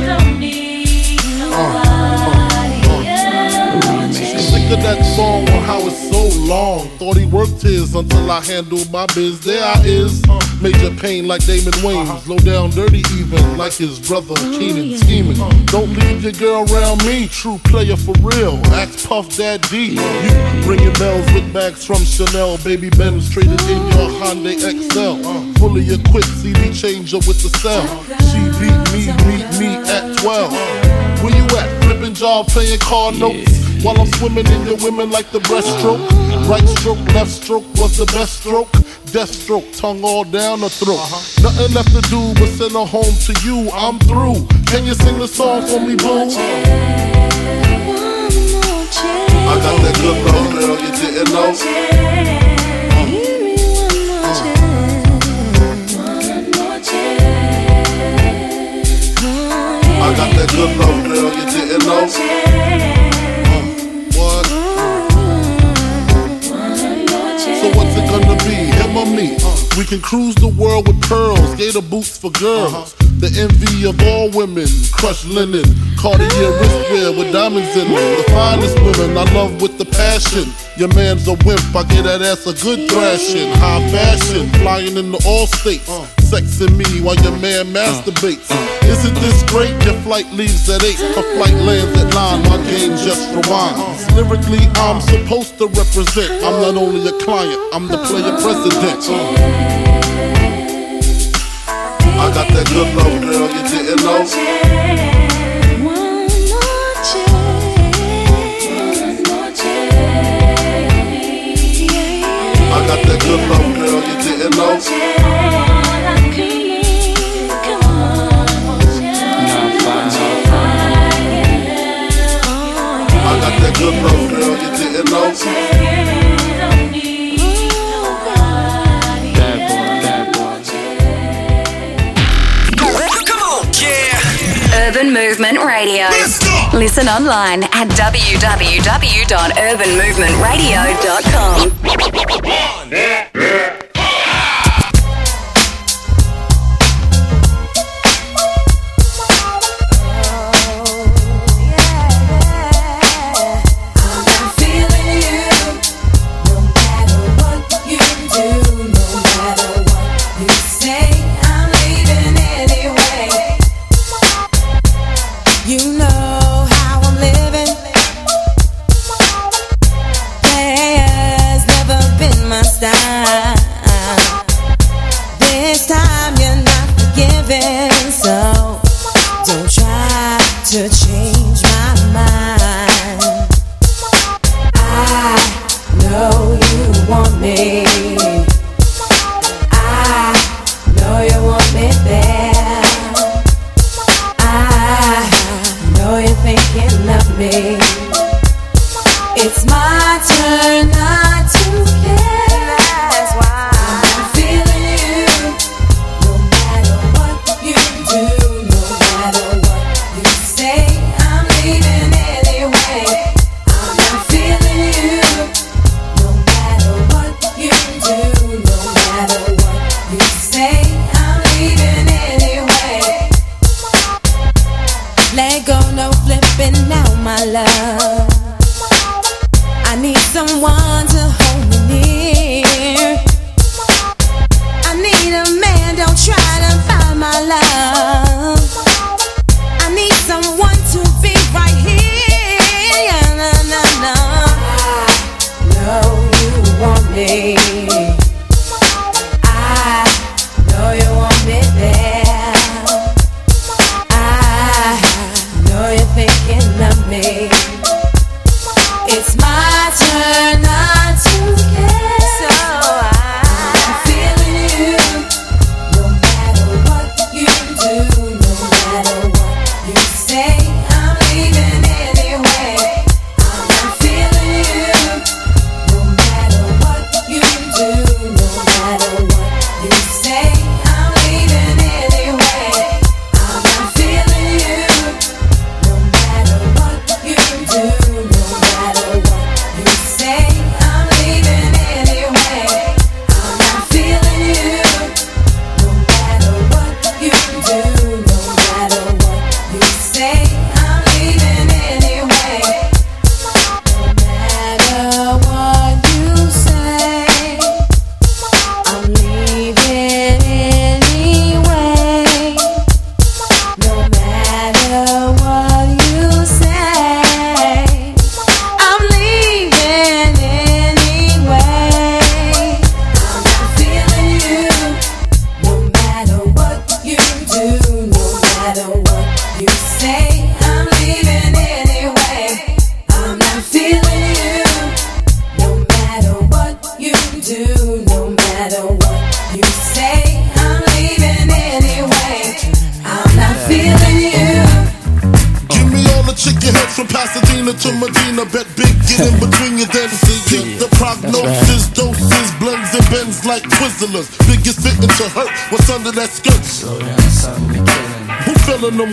don't need nobody else. She's sick of that song on how it's so long. Thought he worked his until I handled my biz. There I is. Major pain like Damon Wayans, low down dirty even like his brother Keenan scheming. Don't leave your girl around me, true player for real. Ask Puff Daddy. You ringing bells with bags from Chanel, baby Benz traded in your Hyundai XL. Fully equipped CD changer with the cell. She beat me at 12. Where you at? Flipping job, playing card notes. While I'm swimming in your women like the breaststroke. Right stroke, left stroke was the best stroke. Death stroke, tongue all down her throat. Nothing left to do but send her home to you. I'm through. Can you sing the song for me, boo? I got that good love, girl, you didn't know. I got that good love, girl, you didn't know. Gonna be him or me. We can cruise the world with pearls, gator boots for girls, the envy of all women, crushed linen, Cartier wristwear with diamonds in them. The finest women I love with the passion. Your man's a wimp, I get that ass a good thrashing. High fashion, flying into all states, sexing me while your man masturbates. Isn't this great? Your flight leaves at 8, her flight lands at 9, my game just rewinds. Lyrically, I'm supposed to represent. I'm not only a client, I'm the player president. I got that good love, girl, you didn't know. I got that good love, girl, you didn't know. Good love, girl, you didn't know. Bad boy. Come on, yeah. Urban Movement Radio. Listen online at www.urbanmovementradio.com. Let go, no flipping now, my love. I need someone to hold me near. I need a man, don't try to find my love. I need someone to be right here. Yeah, no, no, no. I know you want me.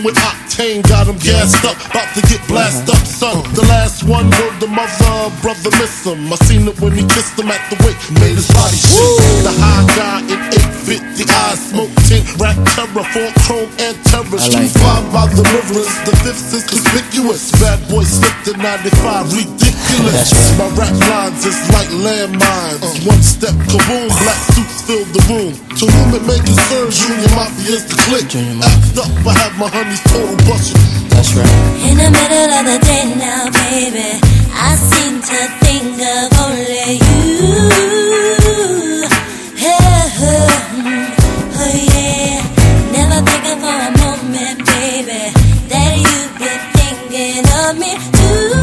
With octane, got him gassed up, about to get blast up, son. The last one heard the mother, brother miss him. I seen it when he kissed him at the wake, made his body shake. The high guy in 850, eyes smoke tint, rack terror, four chrome and terror. Street fly by the rivers, the fifth is conspicuous. Bad boy slipped in 95, ridiculous. My rap lines is like landmines. One step, kaboom, black suits fill the room. To whom it may concern, Junior Mafia is the clique. Act up, I have my honey's total busted. That's right. In the middle of the day now, baby, I seem to think of only you. Oh, oh yeah. Never thinking for a moment, baby, that you've been thinking of me too.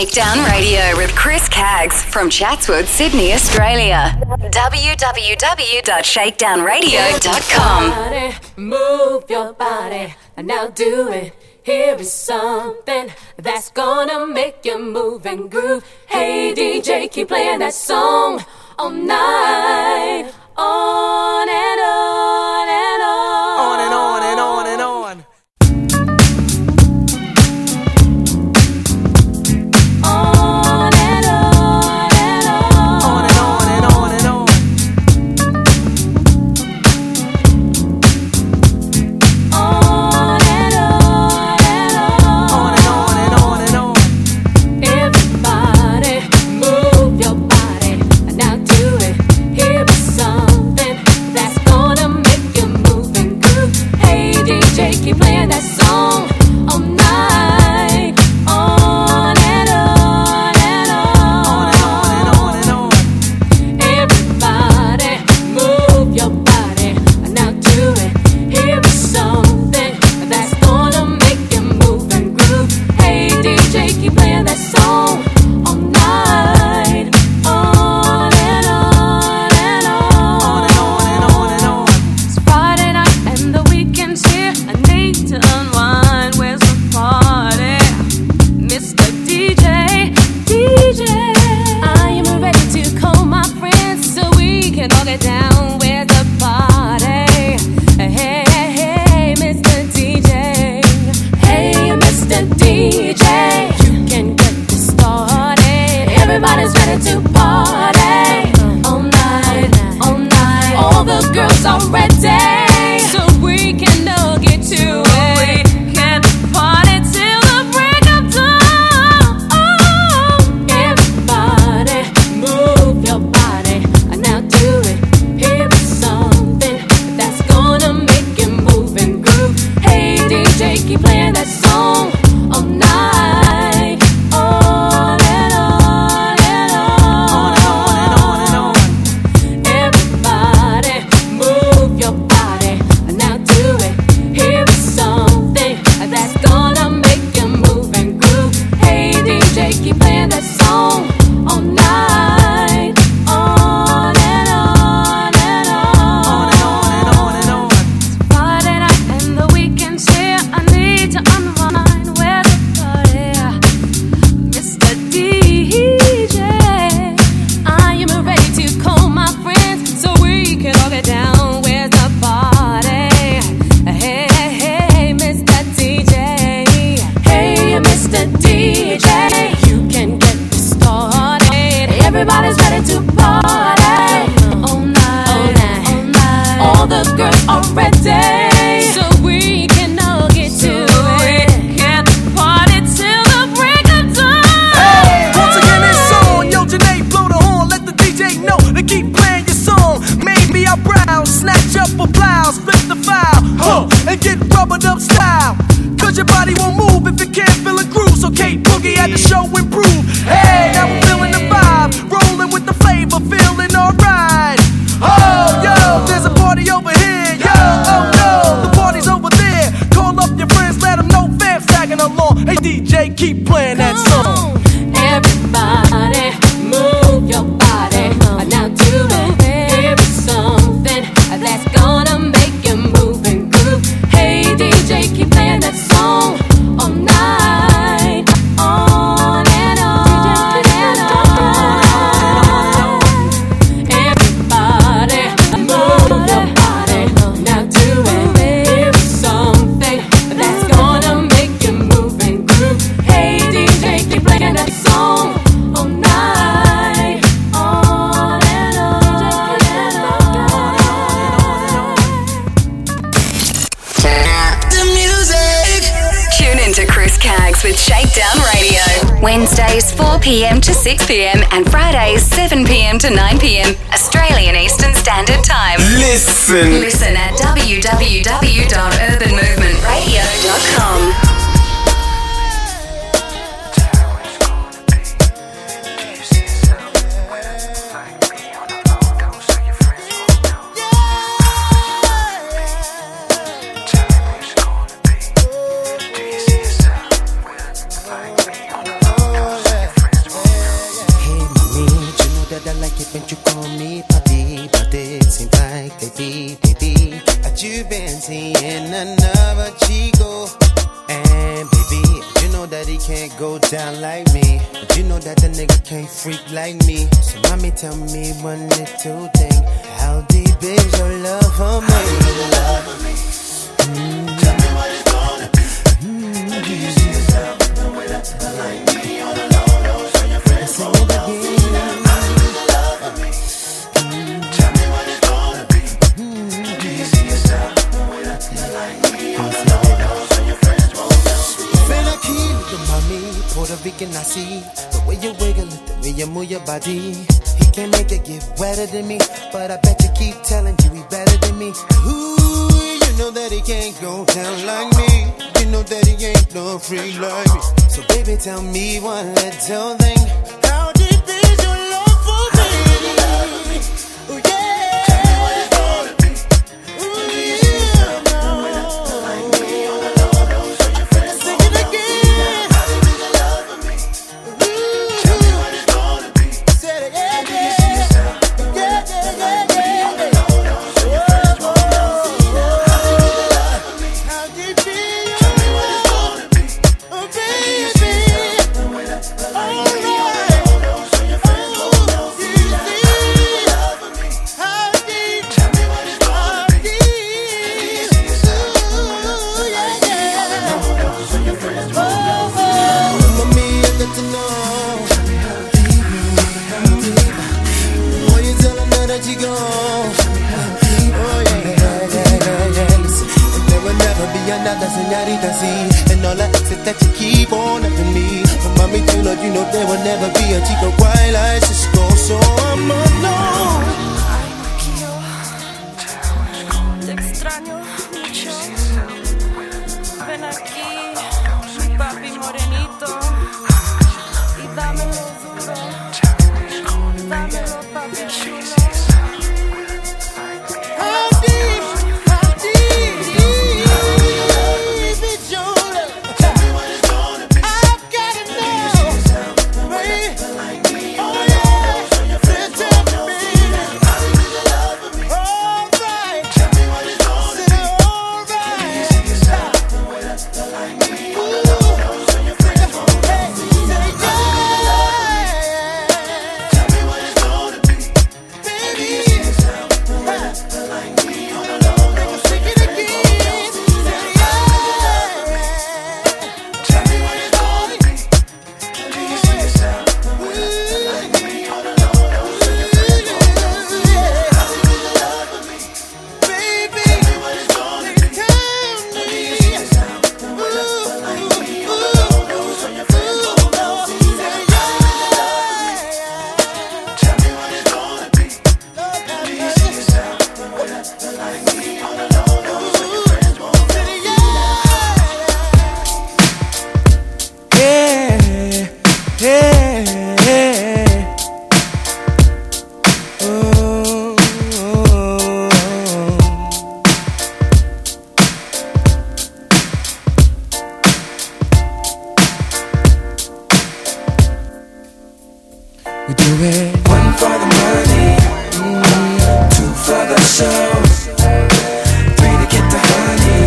Shakedown Radio with Chris Caggs from Chatswood, Sydney, Australia. www.shakedownradio.com. Move your body, now do it. Here is something that's gonna make you move and groove. Hey DJ, keep playing that song all night. On and on and on. On and on and on and on. Wednesdays 4pm to 6pm and Fridays 7pm to 9pm Australian Eastern Standard Time. Listen at www.urbanmovementradio.com. a Chico. And baby, you know that he can't go down like me. You know that the nigga can't freak like me. So mommy tell me one little thing. How deep is your love for me? How deep is your love for me? Tell me what it's gonna be. Do you see yourself the way that I like me? On the low, low, so your friends roll down. How deep is your love for me? Tell me what it's gonna be. Do you see yourself the way that I like me? On the low, low, so your friends roll down. When I keep the mommy, Puerto Rican I see. The way you wiggle it, the way you move your body. Can't make it get wetter than me, but I bet you keep telling you he better than me. Ooh, you know that he can't go down like me. You know that he ain't no free like me. So baby, tell me one little thing. How deep is your love for me? Oh yeah. Tell me what it's gonna be. Ooh yeah, no. Like me on the low, low, so your friends won't know. Sing it again. How deep is your love for me? Ooh. Tell me what it's gonna be. Said it again. And all I said that you keep on after me. But mommy, you know, there will never be a Chico quite like Cisco. So I'm alone. Te extraño mucho. Ven aquí, mi papi morenito. Y dámelo duro. Dámelo, papi chulo. We do it. Trying to get the honeys.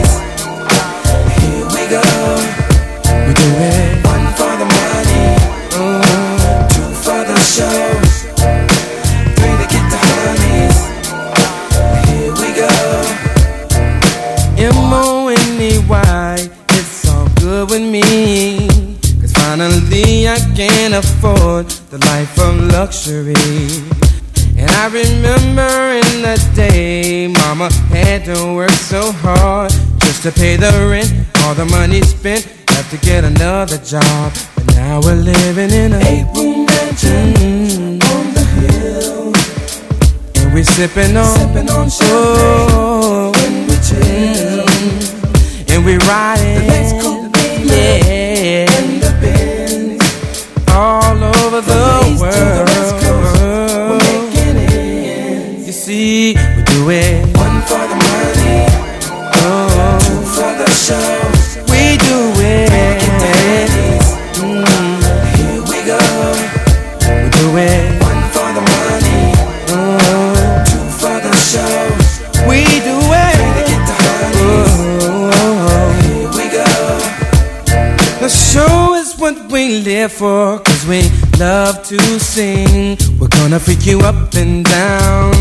here for, cause we love to sing. We're gonna freak you up and down.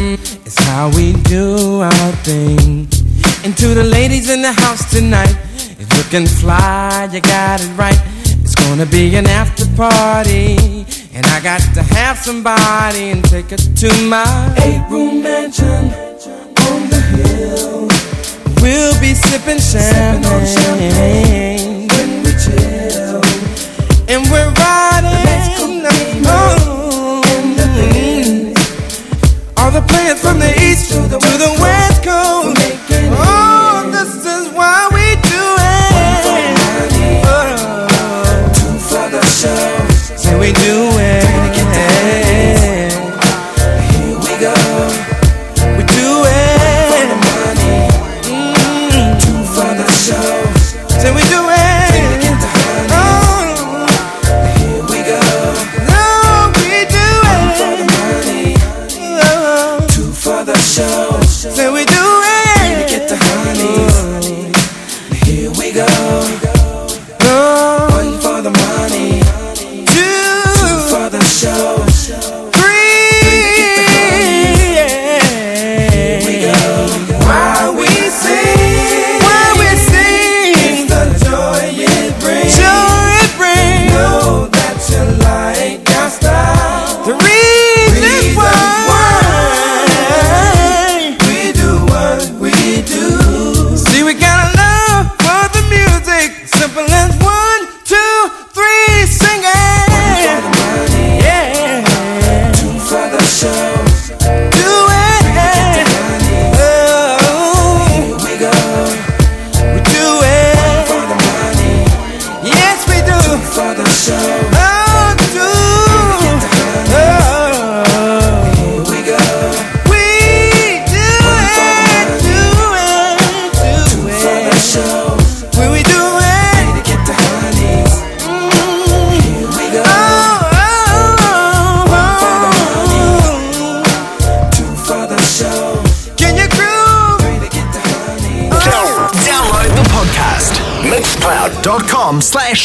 It's how we do our thing. And to the ladies in the house tonight, if you can fly, you got it right. It's gonna be an after party, and I got to have somebody and take her to my 8-room mansion on the hill. We'll be sipping champagne when we chill, and we're riding alone. All the players from the east to the west coast. Oh, this is why we do it. Two for the show, say we do it. Here we go, we do it. Two for the show, say we do it. Oh, here we go, no, we do it. Two for the show, say we do it.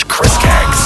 /Chris Caggs.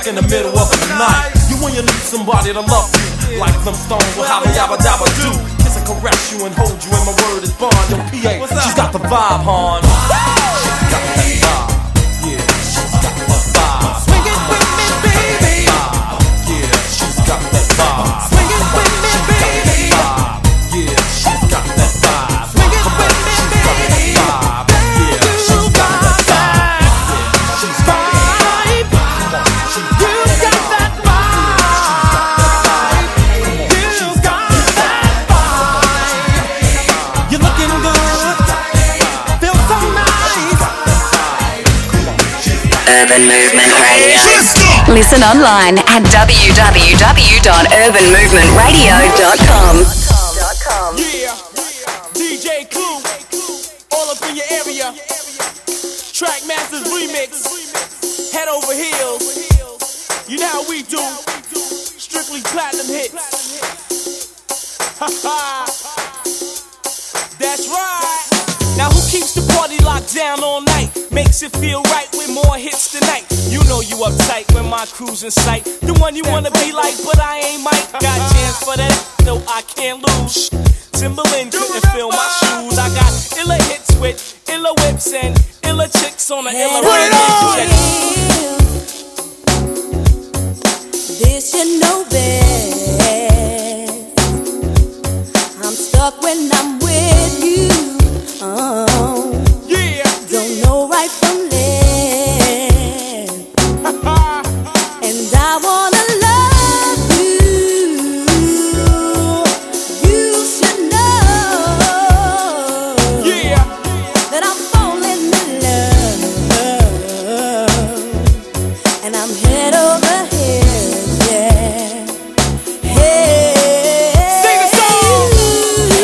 In the middle of the night, you when you need somebody to love you, like them stones will holla yabba dabba do. Kiss and caress you and hold you, and my word is bond. Yo, PA, she's got the vibe, hon. She's got the vibe, yeah. She's got the vibe. Swing it with me, baby. Yeah, she's got Urban Movement Radio. Listen online at www.urbanmovementradio.com. Yeah, DJ Clue, all up in your area. Trackmasters remix, head over heels. You know how we do, strictly platinum hits. That's right. Now who keeps the party locked down all night? Makes it feel right with more hits tonight. You know you uptight when my crew's in sight. The one you wanna be like, but I ain't Mike. Got a chance for that, no I can't lose. Timberland couldn't fill my shoes. I got illa hits with illa whips and illa chicks on an illa record. This you know best. I'm stuck when I'm with you. Oh, yeah. Don't know right from left. And I wanna love you. You should know, yeah, that I'm falling in love. And I'm head over heels, yeah. Hey, sing the song. You.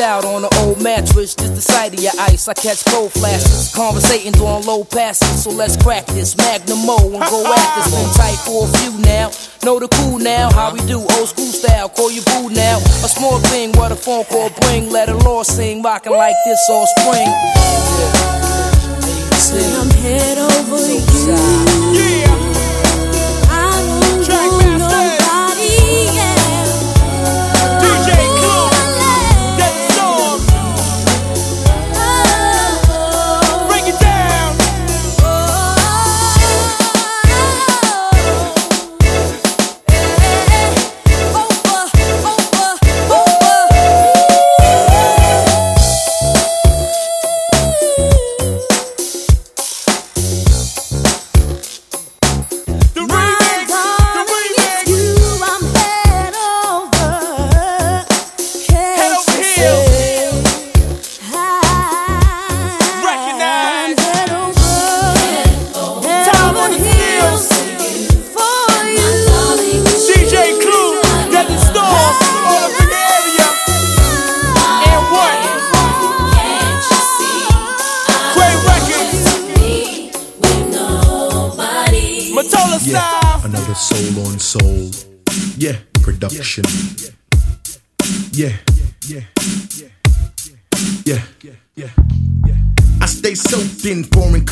Out on an old mattress, just the sight of your ice. I catch cold flashes, conversating on low passes. So let's crack this Magnum O and go after. Been tight for a few now. Know the cool now, how we do, old school style, call you boo now. A small thing, what a phone call bring. Let a law sing, rockin' like this all spring. Yeah. I'm head over you. Yeah.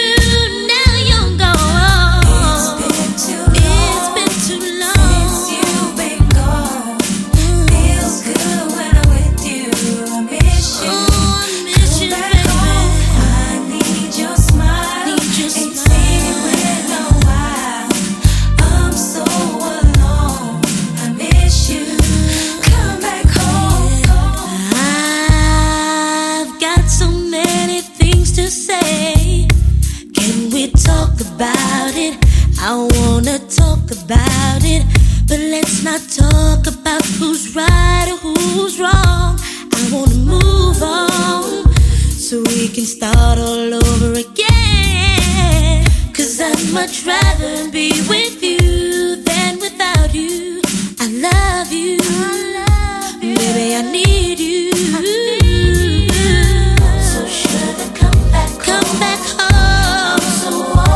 Now you're gone. It's been too long since you've been gone. Feels good when I'm with you. I miss you. Oh, I miss you, baby. I need your smile. Ain't seen it in a while. I'm so alone. I miss you. Come back home. I've got so many things to say. Can we talk about it? I wanna talk about it, but let's not talk about who's right or who's wrong. I wanna move on so we can start all over again. Cause I'd much rather be with you than without you. I love you, baby. I need you. So should I come back home? So alone.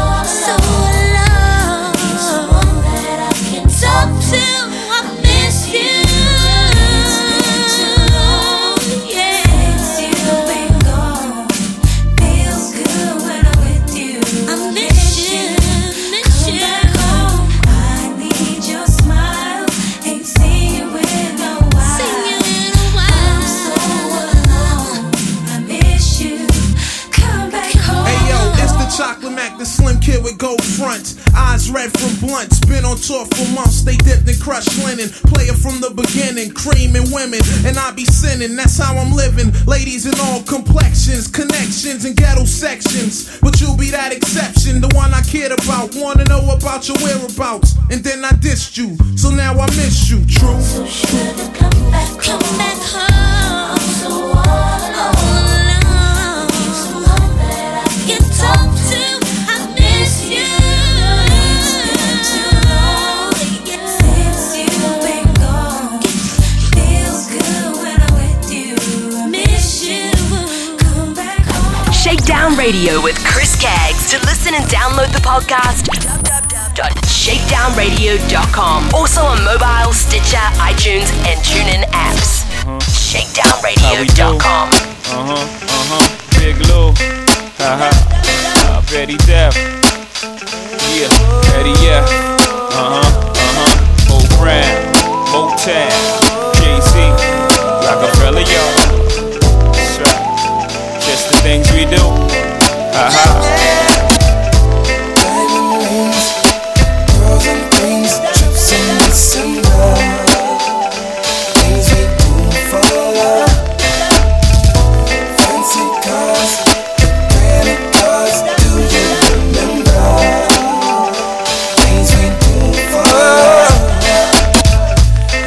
Talk to, I miss you. Since you've been gone, feels good when I'm with you. I miss you, miss you. I need your smile. Ain't seen you in a while. Seen you in a while. I'm so alone. I miss you. Come back home. Hey yo, it's the Chocolate Mac, the slim kid with gold fronts, eyes red from blunts. Been on tour for months, they dipped in crushed linen. Player from the beginning, creaming women, and I be sinning. That's how I'm living. Ladies in all complexions, connections, and ghetto sections. But you be that exception, the one I cared about. Wanna know about your whereabouts, and then I dissed you. So now I miss you. True. So should I come back home? Come back home. I'm so all alone. Need someone that I can talk to. I miss you. Since you've been gone, feels good when I'm with you. I miss you. Come back home. Shakedown Radio with Chris Caggs. To listen and download the podcast, www.shakedownradio.com. Also on mobile, Stitcher, iTunes, and TuneIn apps. Shakedownradio.com. Big Lou. Betty Depp. Yeah, Betty, yeah. Old Brad, Motown, Jay-Z, Rockefeller, y'all. That's right. Just the things we do. Diamond rings, pearls and things, trips and December. Things we do for love. Fancy cars, credit cards, do you remember? Things we do for love.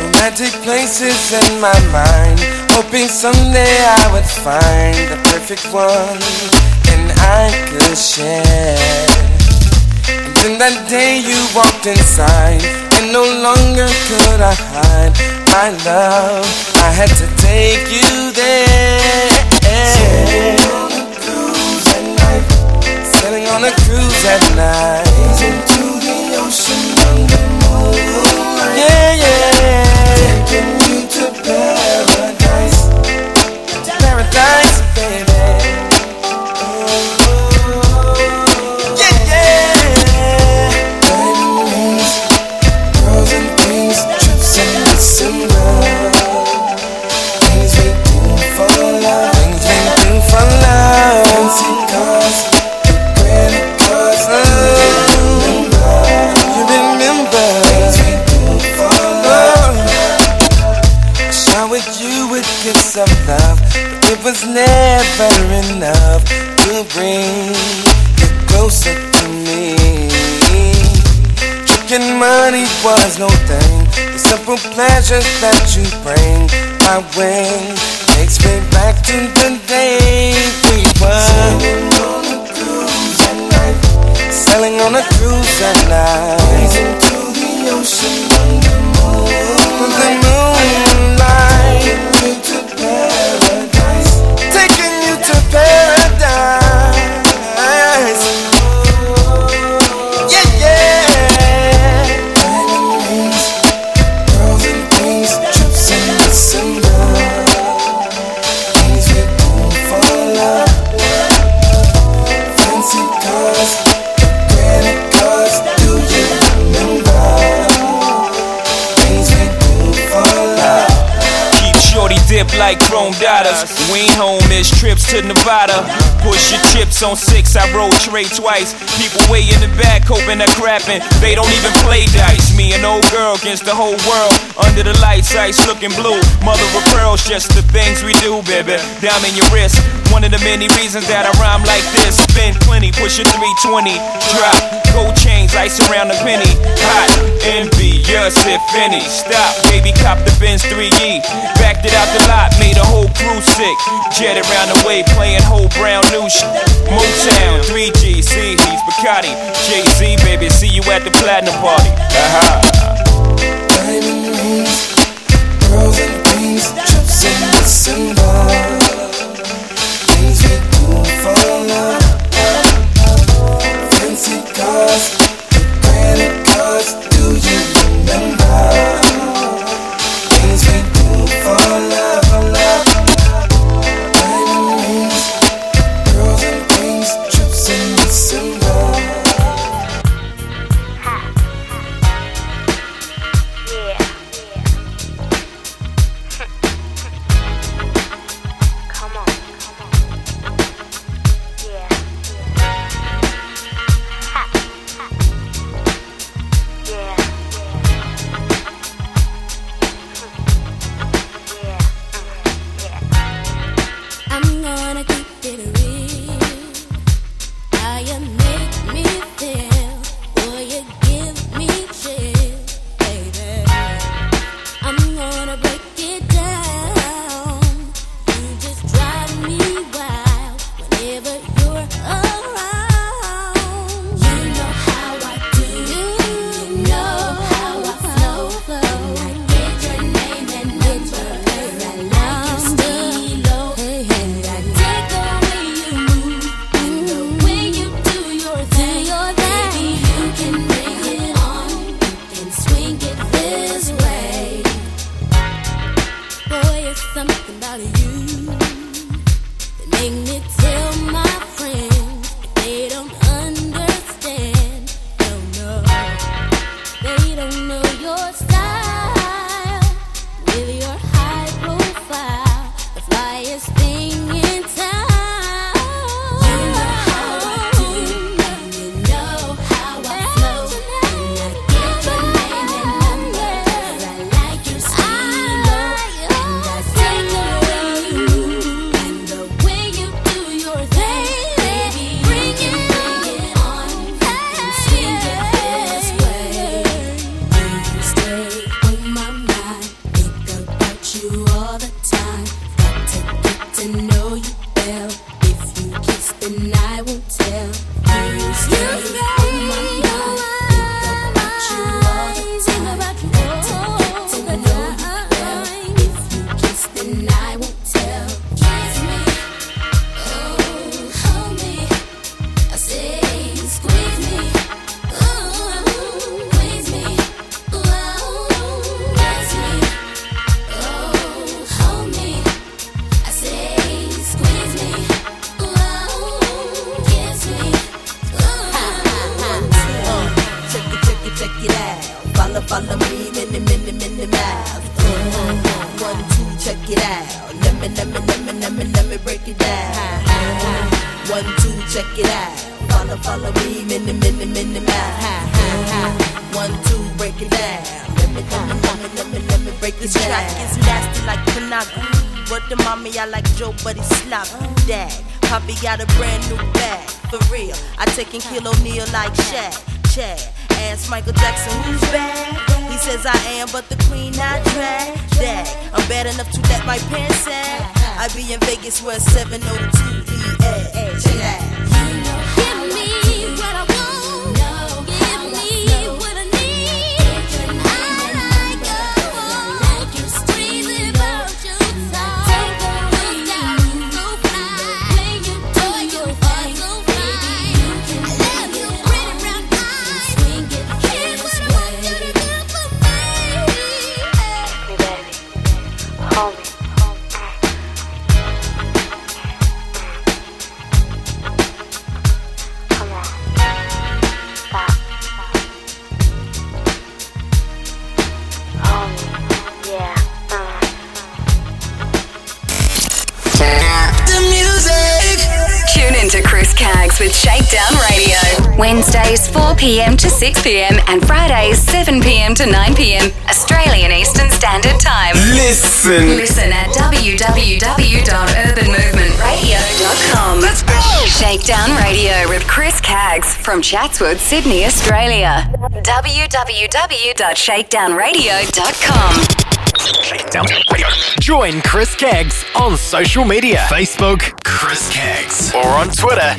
Romantic places in my mind, hoping someday I would find the perfect one I could share. And then that day you walked inside, and no longer could I hide my love. I had to take you there. Sailing on a cruise at night. Sailing on a cruise at night. Gazing to the ocean under moonlight. Yeah, yeah. Taking you to paradise. Paradise, baby. Was never enough to bring you closer to me. Tricking money was no thing. The simple pleasures that you bring my way takes me back to the day we were. Sailing on a cruise at night. Sailing on a cruise at night. Gazing to the ocean under moonlight. Taking you to paradise. Taking you to paradise. like chrome dollars. We ain't home, it's trips to Nevada. Push your chips on six, I roll tray twice. People way in the back hoping they're crapping. They don't even play dice. Me an old girl against the whole world. Under the lights, ice looking blue. Mother of pearls, just the things we do, baby. Diamond in your wrist. One of the many reasons that I rhyme like this. Spend plenty, push a 320. Drop gold chains, ice around a penny. Hot, envious if any. Stop, baby, cop the Benz 3E. Backed it out the lot, made a whole crew sick. Jet around the way, playing whole brown new shit. Motown, 3G, C, he's Bacardi. Jay-Z, baby, see you at the platinum party. Aha. Diamond rings, pearls and rings, chips and this and that. Fancy cars, the credit cards, do you remember? Things we do for love, love. Diamond rings, girls and things, trips in December. Yeah. Come on. Flex with Shakedown Radio. Wednesdays 4 p.m. to 6 p.m. and Fridays 7 p.m. to 9 p.m. Australian Eastern Standard Time. Listen at www.urbanmovementradio.com. Let's go! Shakedown Radio with Chris Caggs from Chatswood, Sydney, Australia. www.shakedownradio.com. Shakedown Radio. Join Chris Caggs on social media. Facebook, Chris Caggs. Or on Twitter,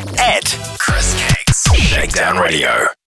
@Chris Caggs. Shakedown Radio.